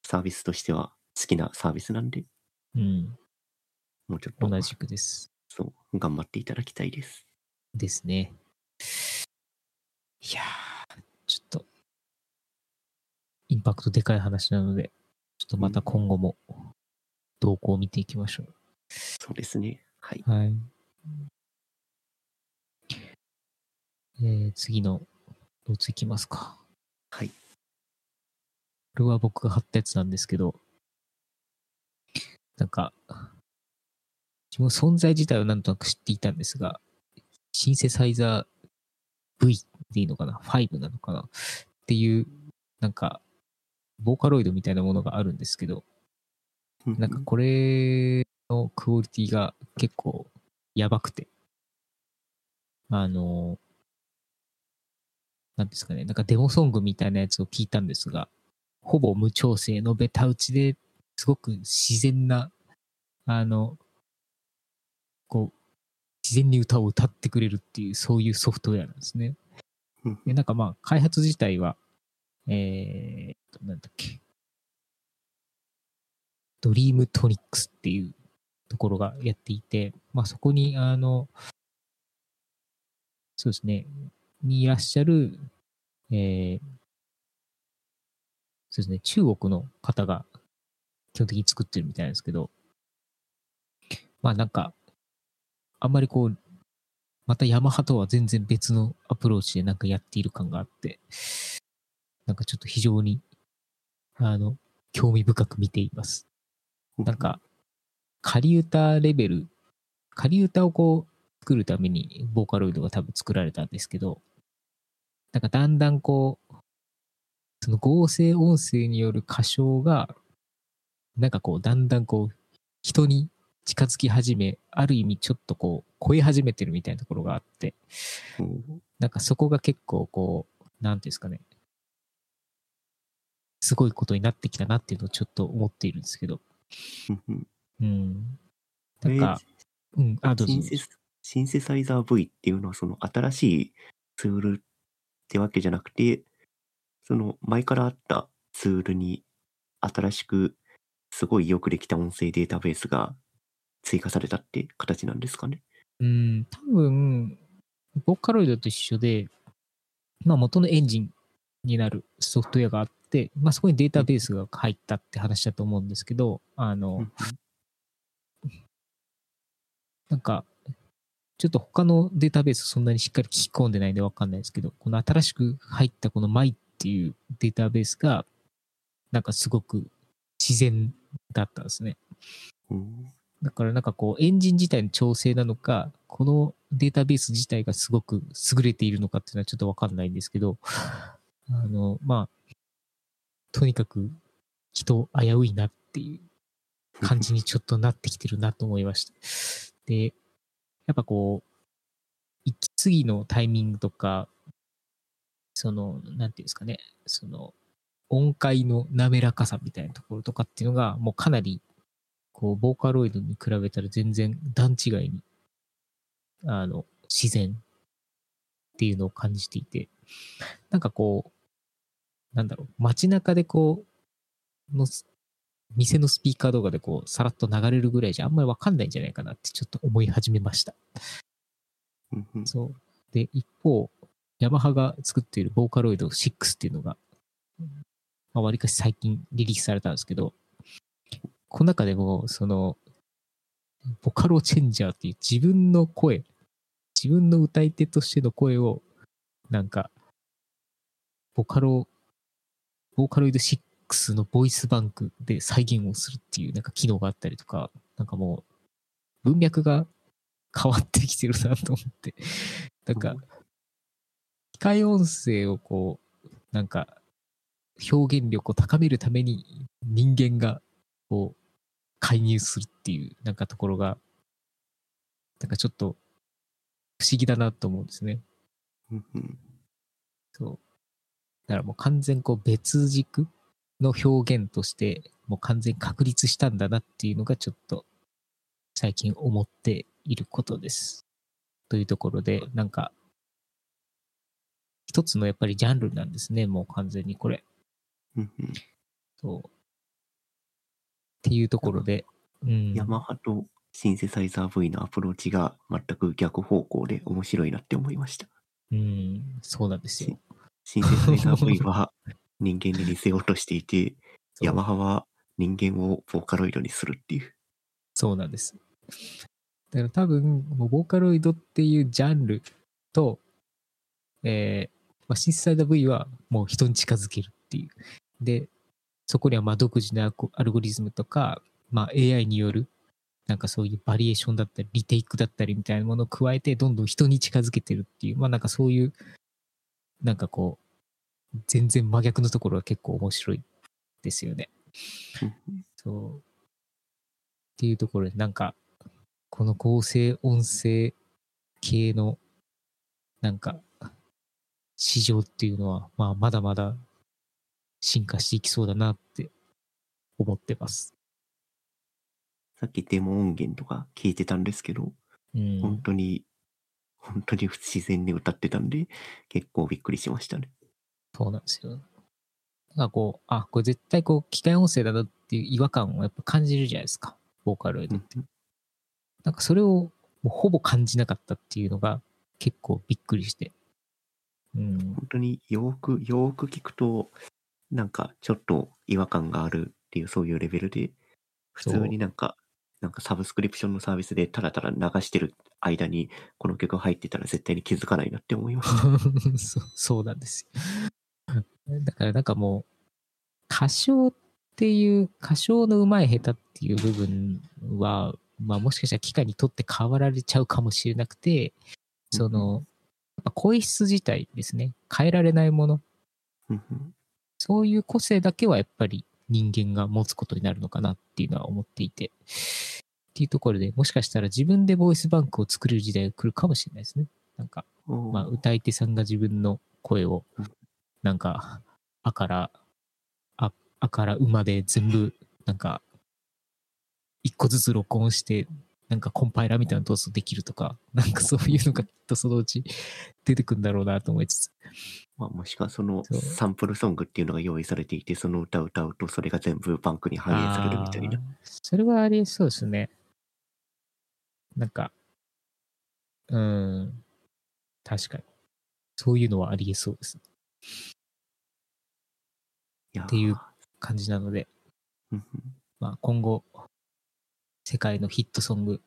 サービスとしては好きなサービスなんで、うん。もうちょっと。同じくです。そう、頑張っていただきたいです。ですね。いやー、ちょっと、インパクトでかい話なので、ちょっとまた今後も動向を見ていきましょう。そうですね。はい。はい。えー、次の、どうついきますか。はい。これは僕が貼ったやつなんですけど、なんか、自分存在自体はなんとなく知っていたんですが、シンセサイザー V っていうのかな ?ファイブ なのかなっていう、なんか、ボーカロイドみたいなものがあるんですけど、なんかこれのクオリティが結構やばくて、あの、なんですかね、なんかデモソングみたいなやつを聞いたんですが、ほぼ無調整のベタ打ちですごく自然な、あの、こう、自然に歌を歌ってくれるっていう、そういうソフトウェアなんですね。で、なんかまあ、開発自体は、えーっと、なんだっけ、ドリームトニックスっていうところがやっていて、まあそこに、あの、そうですね、にいらっしゃる、えー、そうですね、中国の方が基本的に作ってるみたいなんですけど、まあなんか、あんまりこう、またヤマハとは全然別のアプローチでなんかやっている感があって、なんかちょっと非常に、あの、興味深く見ています。なんか、仮歌レベル、仮歌をこう、作るためにボーカロイドが多分作られたんですけど、なんかだんだんこう、その合成音声による歌唱が、なんかこう、だんだんこう、人に近づき始め、ある意味ちょっとこう、超え始めてるみたいなところがあって、なんかそこが結構こう、なんていうんですかね、すごいことになってきたなっていうのをちょっと思っているんですけど。うん。なんか、うん、あ、どうぞ。シンセサイザー V っていうのはその新しいツールってわけじゃなくて、その前からあったツールに新しくすごいよくできた音声データベースが追加されたって形なんですかね。うん、多分、ボーカロイドと一緒で、まあ元のエンジンになるソフトウェアがあって、まあそこにデータベースが入ったって話だと思うんですけど、あの、なんか、ちょっと他のデータベースそんなにしっかり聞き込んでないんでわかんないですけど、この新しく入ったこの マイ っていうデータベースが、なんかすごく自然だったんですね。だからなんかこうエンジン自体の調整なのか、このデータベース自体がすごく優れているのかっていうのはちょっとわかんないんですけど、あの、まあ、とにかく人危ういなっていう感じにちょっとなってきてるなと思いました。で、やっぱこう、息継ぎのタイミングとか、その、なんていうんですかね、その、音階の滑らかさみたいなところとかっていうのが、もうかなり、こう、ボーカロイドに比べたら全然段違いに、あの、自然っていうのを感じていて、なんかこう、なんだろう、街中でこう、の、店のスピーカー動画でこうさらっと流れるぐらいじゃあんまり分かんないんじゃないかなってちょっと思い始めました。そうで一方ヤマハが作っているボーカロイドシックスっていうのがまあ割かし最近リリースされたんですけど、この中でもそのボカロチェンジャーっていう自分の声、自分の歌い手としての声をなんかボカロボーカロイドシックスのボイスバンクで再現をするっていうなんか機能があったりとか、なんかもう文脈が変わってきてるなと思ってなんか機械音声をこうなんか表現力を高めるために人間がこう介入するっていうなんかところがなんかちょっと不思議だなと思うんですね。そうだからもう完全こう別軸の表現としてもう完全に確立したんだなっていうのがちょっと最近思っていることです。というところでなんか一つのやっぱりジャンルなんですね。もう完全にこれ。そうっていうところで、うん、ヤマハとシンセサイザー V のアプローチが全く逆方向で面白いなって思いました。うん、そうなんですよ。シンセサイザー V は人間に似せようとしていて、ヤマハは人間をボーカロイドにするっていう。そうなんです。だから多分ボーカロイドっていうジャンルと、えーまあ、シンセサイザー V はもう人に近づけるっていう。で、そこにはまあ独自のアルゴリズムとか、まあ、エーアイ によるなんかそういうバリエーションだったりリテイクだったりみたいなものを加えてどんどん人に近づけてるっていう、まあなんかそういうなんかこう。全然真逆のところが結構面白いですよね。そうっていうところでなんかこの合成音声系のなんか市場っていうのはまあまだまだ進化していきそうだなって思ってます。さっきデモ音源とか聞いてたんですけど、うん、本当に本当に不自然に歌ってたんで結構びっくりしましたね。そうなんですよ。なんかこう、あ、これ絶対こう、機械音声だなっていう違和感をやっぱ感じるじゃないですか、ボーカロイドって。うん、なんかそれをもうほぼ感じなかったっていうのが結構びっくりして。うん、本当によく、よく聞くと、なんかちょっと違和感があるっていう、そういうレベルで、普通になんか、なんかサブスクリプションのサービスでただただ流してる間に、この曲入ってたら絶対に気づかないなって思いました。そう、そうなんですよ。だからなんかもう歌唱っていう歌唱の上手い下手っていう部分はまあもしかしたら機械にとって変わられちゃうかもしれなくて、そのやっぱ声質自体ですね、変えられないもの、そういう個性だけはやっぱり人間が持つことになるのかなっていうのは思っていて、っていうところでもしかしたら自分でボイスバンクを作れる時代が来るかもしれないですね。なんかまあ歌い手さんが自分の声をなんか、あから、あ、あからうまで全部、なんか、一個ずつ録音して、なんかコンパイラーみたいなのを通すとできるとか、なんかそういうのがきっとそのうち出てくるんだろうなと思いつつ。まあ、もしくはそのサンプルソングっていうのが用意されていて、その歌を歌うとそれが全部バンクに反映されるみたいな。それはありそうですね。なんか、うん、確かに。そういうのはありえそうですね。っていう感じなので、まあ今後世界のヒットソング、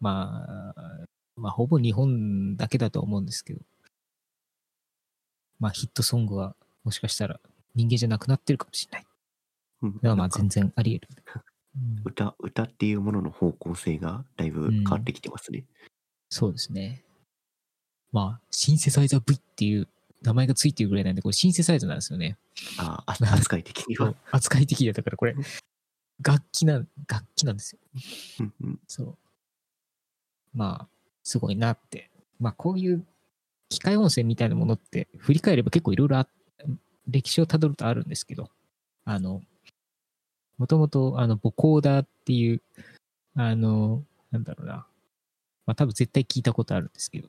まあまあほぼ日本だけだと思うんですけど、まあヒットソングはもしかしたら人間じゃなくなってるかもしれない。うん、ではまあ全然あり得る。歌歌っていうものの方向性がだいぶ変わってきてますね。うん、そうですね。まあシンセサイザー V っていう名前がついてるぐらいなんで、これシンセサイズなんですよね。ああ、扱い的には。扱い的だから、これ、楽器な、楽器なんですよ。そう。まあ、すごいなって。まあ、こういう機械音声みたいなものって、振り返れば結構いろいろ歴史をたどるとあるんですけど、あの、もともと、あの、ボコーダーっていう、あの、なんだろうな。まあ、多分絶対聞いたことあるんですけど、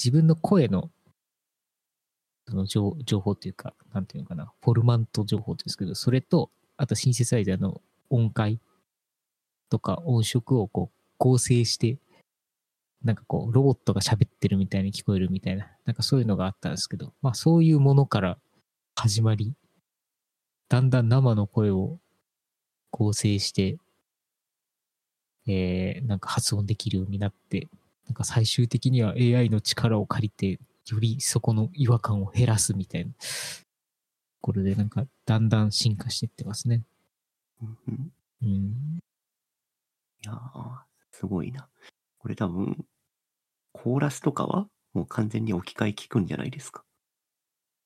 自分の声の、の情報というか、なんていうのかな、フォルマント情報ですけど、それと、あとシンセサイザーの音階とか音色をこう合成して、なんかこうロボットが喋ってるみたいに聞こえるみたいな、なんかそういうのがあったんですけど、まあそういうものから始まり、だんだん生の声を合成して、えー、なんか発音できるようになって、なんか最終的には エーアイ の力を借りて、よりそこの違和感を減らすみたいな。これでなんかだんだん進化していってますね。うん。うん、いやー、すごいな。これ多分、コーラスとかはもう完全に置き換え聞くんじゃないですか。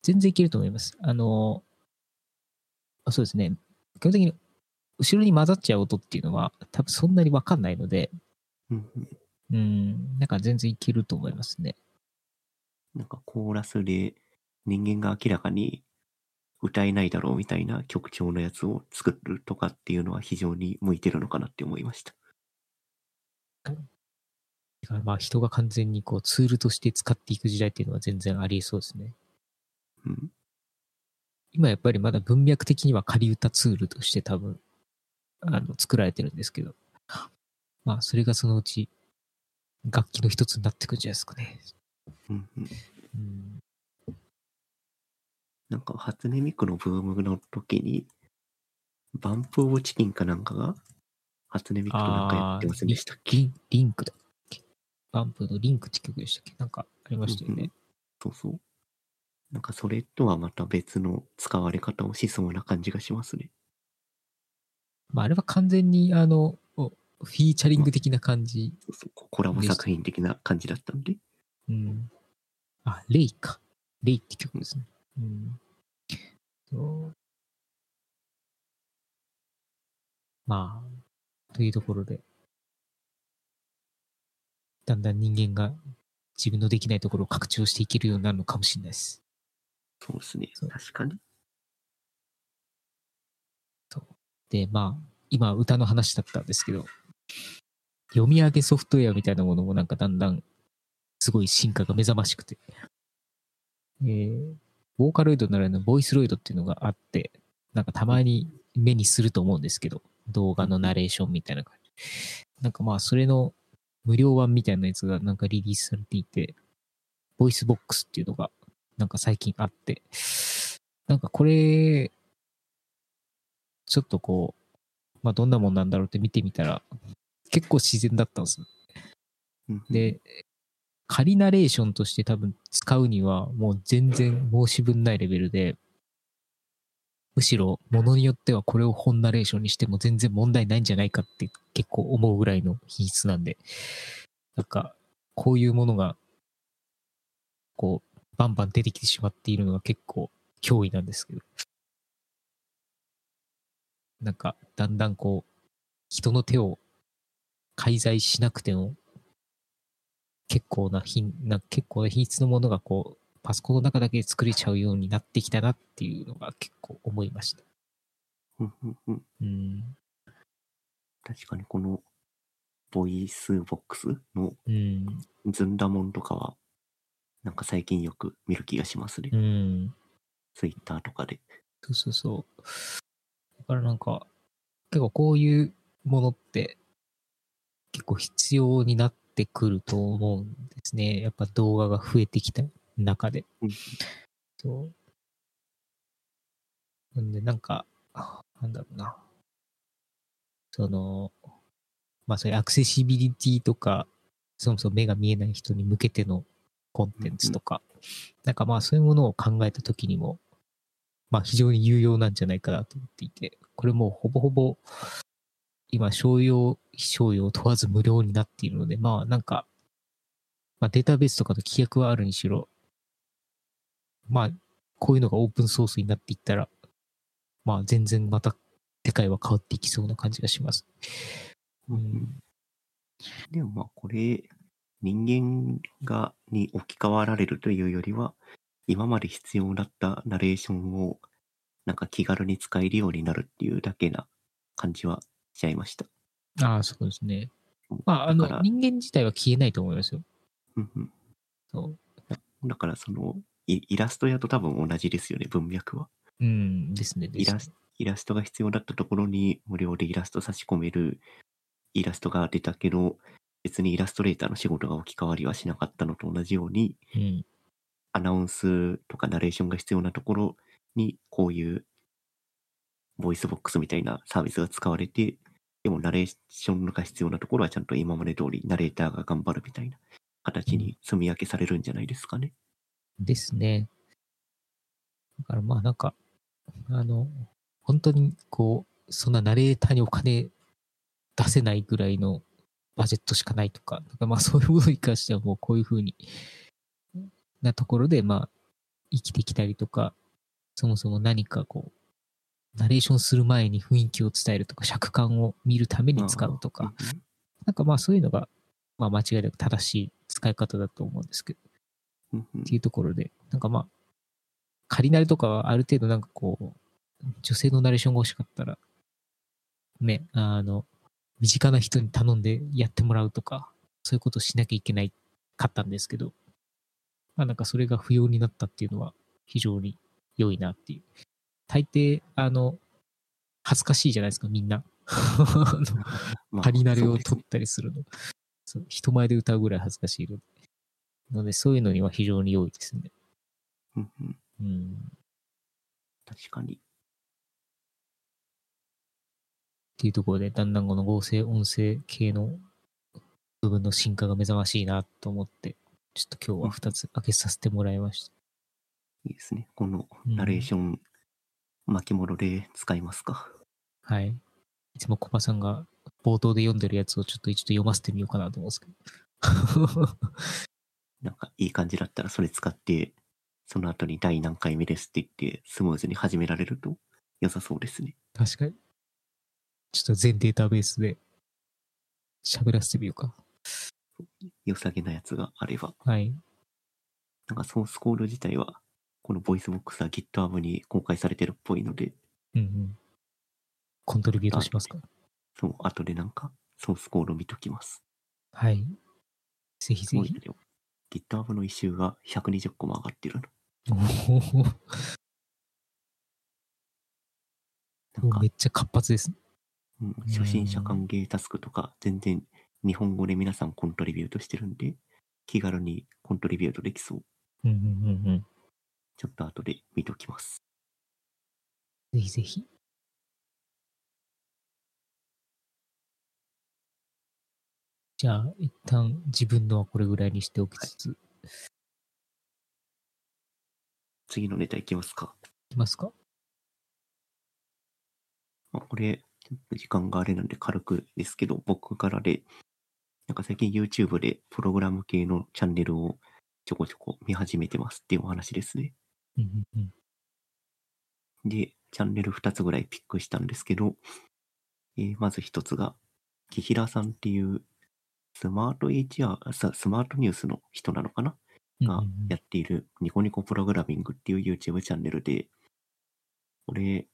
全然いけると思います。あのー、あ、そうですね。基本的に後ろに混ざっちゃう音っていうのは多分そんなに分かんないので、うん、うん、なんか全然いけると思いますね。なんかコーラスで人間が明らかに歌えないだろうみたいな曲調のやつを作るとかっていうのは非常に向いてるのかなって思いました。だからまあ人が完全にこうツールとして使っていく時代っていうのは全然ありそうですね。うん、今やっぱりまだ文脈的には仮歌ツールとして多分あの作られてるんですけど、まあそれがそのうち楽器の一つになってくるんじゃないですかね。うんうんうん、なんか初音ミクのブームの時にバンプオブチキンかなんかが初音ミクとなんかやってませんでしたっけ？リン、リンクだっけ？バンプのリンクって曲でしたっけ？なんかありましたよね、うんうん、そうそう、なんかそれとはまた別の使われ方をしそうな感じがしますね。まあ、あれは完全にあのフィーチャリング的な感じ、まあ、そうそうコラボ作品的な感じだったんで、うん、あ、レイか。レイって曲ですね。うん、そうまあ、というところで、だんだん人間が自分のできないところを拡張していけるようになるのかもしれないです。そうですね。確かに。そう。で、まあ、今、歌の話だったんですけど、読み上げソフトウェアみたいなものもなんかだんだんすごい進化が目覚ましくて、えー、ボーカロイドならぬボイスロイドっていうのがあって、なんかたまに目にすると思うんですけど、動画のナレーションみたいな感じ。なんかまあそれの無料版みたいなやつがなんかリリースされていて、ボイスボックスっていうのがなんか最近あって、なんかこれちょっとこう、まあどんなもんなんだろうって見てみたら結構自然だったんです。で。仮ナレーションとして多分使うにはもう全然申し分ないレベルで、むしろものによってはこれを本ナレーションにしても全然問題ないんじゃないかって結構思うぐらいの品質なんで、なんかこういうものがこうバンバン出てきてしまっているのが結構脅威なんですけど、なんかだんだんこう人の手を介在しなくても結構な品、な結構な品質のものがこうパソコンの中だけで作れちゃうようになってきたなっていうのが結構思いました。うんうんうん。うん、確かにこのボイスボックスのずんだもんとかはなんか最近よく見る気がしますね。うん。ツイッターとかで。そうそうそう。だからなんか結構こういうものって結構必要になってってくると思うんですね。やっぱ動画が増えてきた中で、うん、そうなんでなんかなんだろうな、そのまあそういうアクセシビリティとか、そもそも目が見えない人に向けてのコンテンツとか、うん、なんかまあそういうものを考えたときにもまあ非常に有用なんじゃないかなと思っていて、これもうほぼほぼ今商用非商用問わず無料になっているので、まあなんか、まあ、データベースとかの規約はあるにしろ、まあこういうのがオープンソースになっていったら、まあ全然また世界は変わっていきそうな感じがします。うん、でもまあこれ人間がに置き換わられるというよりは、今まで必要だったナレーションをなんか気軽に使えるようになるっていうだけな感じはしちゃいました。ああ、そうですね。まあ、あの、人間自体は消えないと思いますよ。うんうん。そう。だから、そのイ、イラスト屋と多分同じですよね、文脈は。うんですね。ですね。イラスイラストが必要だったところに無料でイラスト差し込める、イラストが出たけど別にイラストレーターの仕事が置き換わりはしなかったのと同じように、うん、アナウンスとかナレーションが必要なところにこういうボイスボックスみたいなサービスが使われて、でもナレーションが必要なところはちゃんと今まで通りナレーターが頑張るみたいな形に積み分けされるんじゃないですかね。ですね。だからまあなんか、あの、本当にこう、そんなナレーターにお金出せないぐらいのバジェットしかないとか、だからまあそういうものに関してはもうこういうふうになところでまあ生きてきたりとか、そもそも何かこう、ナレーションする前に雰囲気を伝えるとか、尺感を見るために使うとか、なんかまあそういうのが、まあ間違いなく正しい使い方だと思うんですけど、っていうところで、なんかまあ、仮ナレとかはある程度なんかこう、女性のナレーションが欲しかったら、ね、あの、身近な人に頼んでやってもらうとか、そういうことをしなきゃいけないかったんですけど、まあなんかそれが不要になったっていうのは非常に良いなっていう。大抵、あの、恥ずかしいじゃないですか、みんな。仮ナレを撮ったりするの。そう、人前で歌うぐらい恥ずかしいので。なので、そういうのには非常に良いですね。うんうん。うん、確かに。っていうところで、だんだんこの合成音声系の部分の進化が目覚ましいなと思って、ちょっと今日はふたつ開けさせてもらいました。いいですね。このナレーション、うん巻物で使いますか。はい。いつもコバさんが冒頭で読んでるやつをちょっと一度読ませてみようかなと思うんですけど。なんかいい感じだったらそれ使って、その後に第何回目ですって言ってスムーズに始められると良さそうですね。確かに。ちょっと全データベースで喋らせてみようか。良さげなやつがあれば。はい。なんかソースコード自体はこのボイスボックスは GitHub に公開されてるっぽいので、うんうん、コントリビュートしますか。そう、後でなんかソースコード見ときます。はい。ぜひぜひ。GitHub の一周がひゃくにじゅっこも上がってるの。おお。なんかめっちゃ活発ですね、うん。初心者歓迎タスクとか全然日本語で皆さんコントリビュートしてるんで、気軽にコントリビュートできそう。うんうんうんうん。ちょっと後で見ときます。ぜひぜひ。じゃあ、一旦自分のはこれぐらいにしておきつつ。はい、次のネタいきますか。いきますか。あ、これ、ちょっと時間があれなんで軽くですけど、僕からで、なんか最近 YouTube でプログラム系のチャンネルをちょこちょこ見始めてますっていうお話ですね。うんうんうん、で、チャンネルふたつぐらいピックしたんですけど、えー、まずひとつが、木平さんっていうスマート エイチアール、スマートニュースの人なのかな、うんうんうん、がやっているニコニコプログラミングっていう YouTube チャンネルで、これ、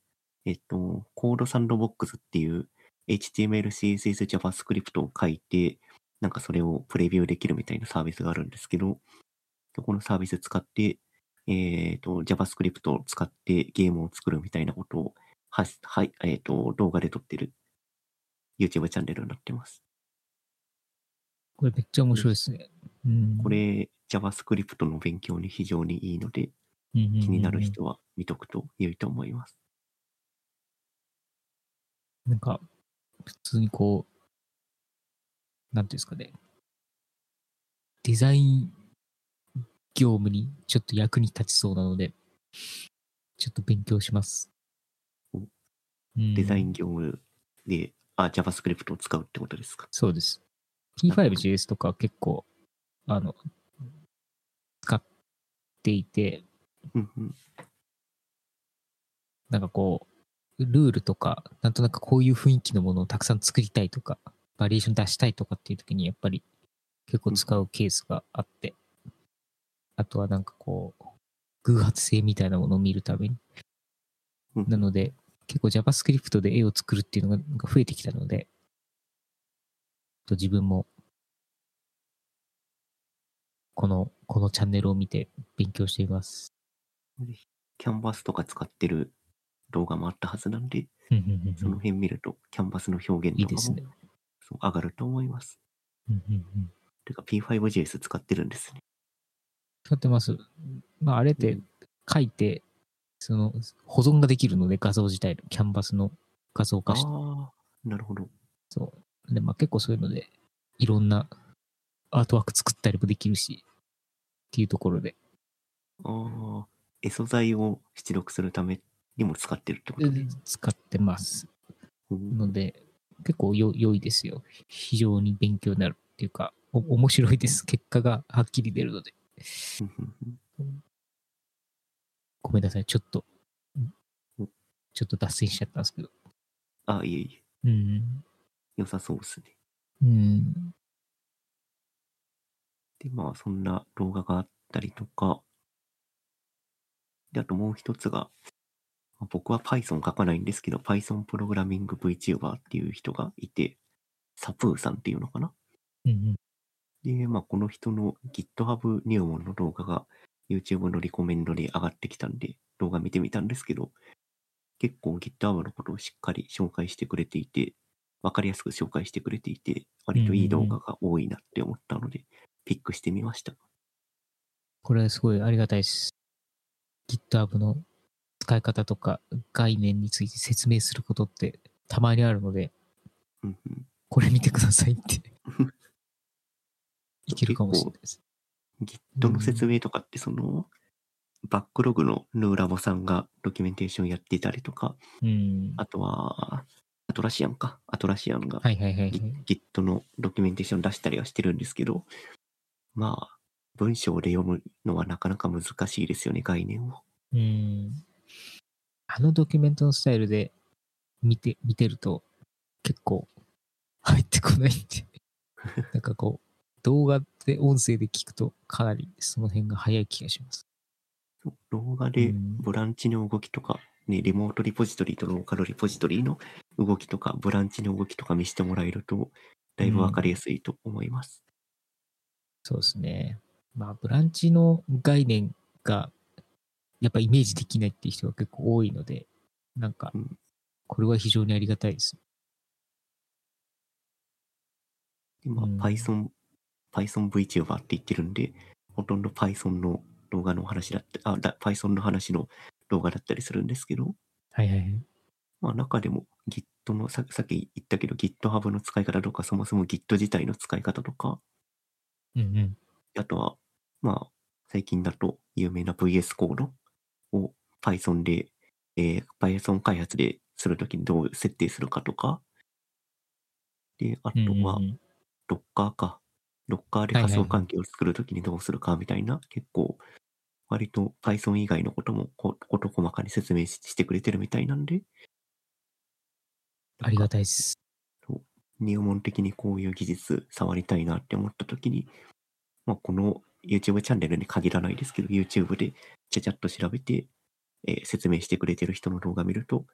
えっと、コードサンドボックスっていう エイチティーエムエル、シーエスエス、JavaScript を書いて、なんかそれをプレビューできるみたいなサービスがあるんですけど、このサービス使って、えーと、JavaScript を使ってゲームを作るみたいなことをは、はい、えーと、動画で撮ってる YouTube チャンネルになってます。これめっちゃ面白いですね。うん、これ JavaScript の勉強に非常にいいので、うんうんうんうん、気になる人は見とくと良いと思います。なんか、普通にこう、なんていうんですかね、デザイン業務にちょっと役に立ちそうなので、ちょっと勉強します。デザイン業務で、うん、あ、JavaScript を使うってことですか？そうです。ピーファイブ.js とか結構、あの、使っていて、うんうん、なんかこう、ルールとか、なんとなくこういう雰囲気のものをたくさん作りたいとか、バリエーション出したいとかっていう時に、やっぱり結構使うケースがあって、うん、あとはなんかこう偶発性みたいなものを見るために、うん、なので結構 JavaScript で絵を作るっていうのがなんか増えてきたので、と自分もこのこのチャンネルを見て勉強しています。キャンバスとか使ってる動画もあったはずなんで、その辺見るとキャンバスの表現とかも上がると思います。てか ピーファイブジェーエス 使ってるんですね。使ってます。まあ、あれって書いて、その保存ができるので、画像自体のキャンバスの画像化して。ああ、なるほど。そう。で、まあ結構そういうので、いろんなアートワーク作ったりもできるし、っていうところで。ああ、絵素材を出力するためにも使ってるってことですか？使ってます。うん、ので、結構よ良いですよ。非常に勉強になるっていうか、お面白いです。結果がはっきり出るので。ごめんなさい、ちょっと、ちょっと脱線しちゃったんですけど。あ、いえいえ。うん。良さそうですね。うん。で、まあ、そんな動画があったりとか、で、あともう一つが、僕は Python 書かないんですけど、Python プログラミング VTuber っていう人がいて、サプーさんっていうのかな。うんうん、で、まあ、この人の GitHub 入門の動画が YouTube のリコメンドで上がってきたんで、動画見てみたんですけど、結構 GitHub のことをしっかり紹介してくれていて、わかりやすく紹介してくれていて、割といい動画が多いなって思ったので、うんうん、ピックしてみました。これはすごいありがたいです。GitHub の使い方とか概念について説明することってたまにあるので、うんうん、これ見てくださいっていけるかもしれないです。Git の説明とかってその、うん、バックログのヌーラボさんがドキュメンテーションやっていたりとか、うん、あとはアトラシアンかアトラシアンが Git のドキュメンテーション出したりはしてるんですけど、まあ文章で読むのはなかなか難しいですよね、概念を。うん。あのドキュメントのスタイルで見て、見てると結構入ってこないんで、なんかこう、動画で音声で聞くとかなりその辺が早い気がします。動画でブランチの動きとか、ね、リモートリポジトリとローカルリポジトリの動きとか、ブランチの動きとか見せてもらえると、だいぶわかりやすいと思います。うん、そうですね。まあ、ブランチの概念がやっぱイメージできないっていう人が結構多いので、なんか、これは非常にありがたいです。今、うん、Python、Python VTuber って言ってるんで、ほとんど Python の動画の話だった、あ、Python の話の動画だったりするんですけど、はいはいはい。まあ、中でも Git の、さ、さっき言ったけど GitHub の使い方とか、そもそも Git 自体の使い方とか、うんうん。あとは、まあ、最近だと有名な ブイエス コードを Python で、えー、Python 開発でするときにどう設定するかとか、で、あとは Docker か、Docker で仮想環境を作るときにどうするかみたいな、はいはい、結構、割と Python 以外のことも事細かに説明 し, してくれてるみたいなんで、ありがたいです。入門的にこういう技術触りたいなって思ったときに、まあ、この YouTube チャンネルに限らないですけど、YouTube でちゃちゃっと調べて、えー、説明してくれてる人の動画見ると、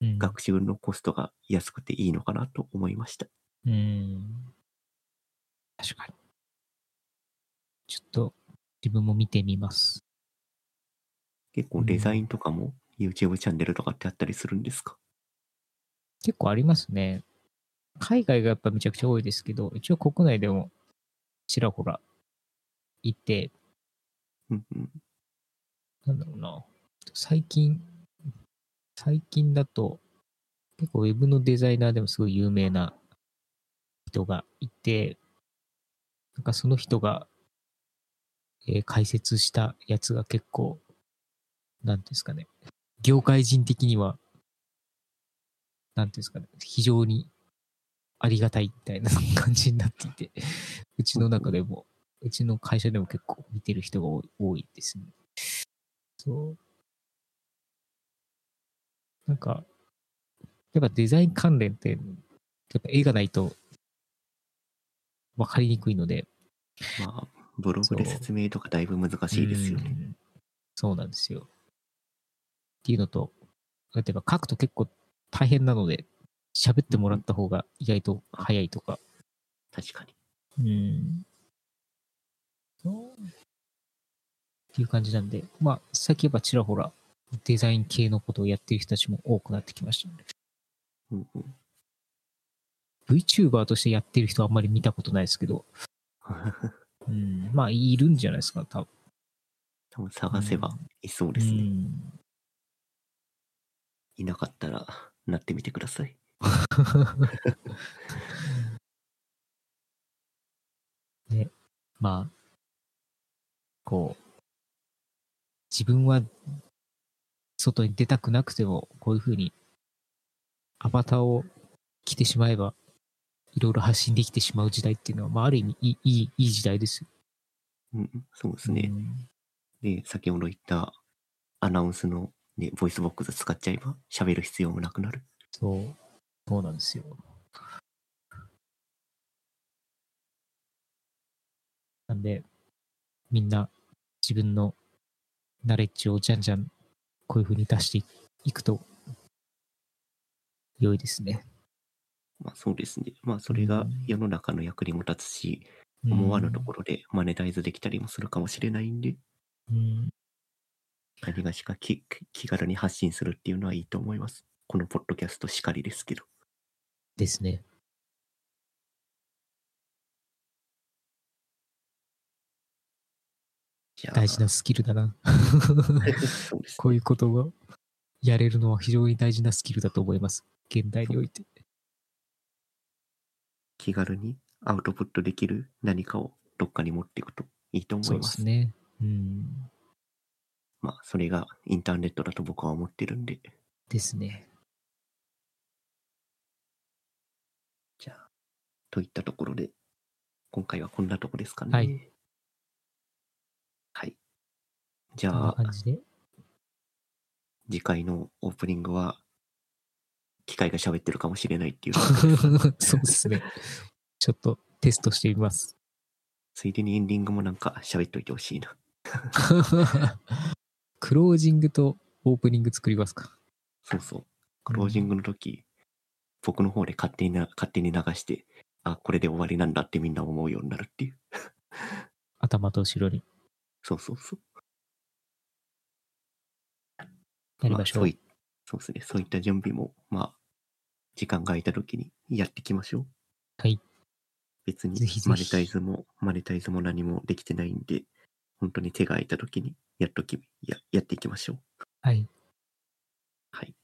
うん、学習のコストが安くていいのかなと思いました。うん。確かに。ちょっと自分も見てみます。結構デザインとかも YouTube チャンネルとかってあったりするんですか？結構ありますね。海外がやっぱめちゃくちゃ多いですけど、一応国内でもちらほらいて、うんうん、なんだろうな、最近、最近だと、結構ウェブのデザイナーでもすごい有名な人がいて、なんかその人が、えー、解説したやつが結構、なんていうんですかね、業界人的には、なんていうんですかね、非常にありがたいみたいな感じになっていて、うちの中でも、うちの会社でも結構見てる人が多い、多いですね。そう。なんか、やっぱデザイン関連って、やっぱ絵がないと分かりにくいので。まあ、ブログで説明とかだいぶ難しいですよね。そう、そうなんですよ。っていうのと、例えば書くと結構大変なので、喋ってもらった方が意外と早いとか。確かに。うん。っていう感じなんで、まあ、最近やっぱちらほらデザイン系のことをやっている人たちも多くなってきました、ね。うんうん、VTuber としてやってる人はあんまり見たことないですけど、うん、まあいるんじゃないですか、多分。多分探せばいそうですね、うん、いなかったらなってみてくださいで、まあこう自分は外に出たくなくてもこういうふうにアバターを着てしまえばいろいろ発信できてしまう時代っていうのは、まあ、ある意味い い, い, い, いい時代ですよ、うん、そうですね、うん、で先ほど言ったアナウンスの、ね、ボイスボックス使っちゃえば喋る必要もなくなる。そうそうなんですよ。なんでみんな自分のナレッジをじゃんじゃんこういう風に出していくと良いですね。まあそうですね。まあそれが世の中の役にも立つし、うん、思わぬところでマネタイズできたりもするかもしれないんで、うん、何がしか 気, 気軽に発信するっていうのはいいと思います。このポッドキャストしかりですけど。ですね。大事なスキルだな。こういうことをやれるのは非常に大事なスキルだと思います。現代において。気軽にアウトプットできる何かをどっかに持っていくといいと思います。そうですね。うん。まあ、それがインターネットだと僕は思ってるんで。ですね。じゃあ、といったところで、今回はこんなとこですかね。はい。はい。じゃあ、こんな感じで次回のオープニングは、機械が喋ってるかもしれないっていう。そうですね。ちょっとテストしてみます。ついでにエンディングもなんか喋っといてほしいな。クロージングとオープニング作りますか。そうそう。クロージングの時、うん、僕の方で勝手にな、勝手に流して、あ、これで終わりなんだってみんな思うようになるっていう。頭と後ろに。そうそうそう。やりましょう。まあ、そうい、そうですね。そういった準備も、まあ、時間が空いた時にやっていきましょう。はい。別に、マネタイズも、ぜひぜひマネタイズも何もできてないんで、本当に手が空いた時にやっとき、や、やっていきましょう。はい。はい。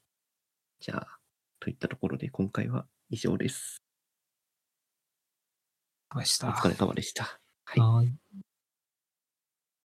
じゃあ、といったところで今回は以上です。お疲れ様でした。はい。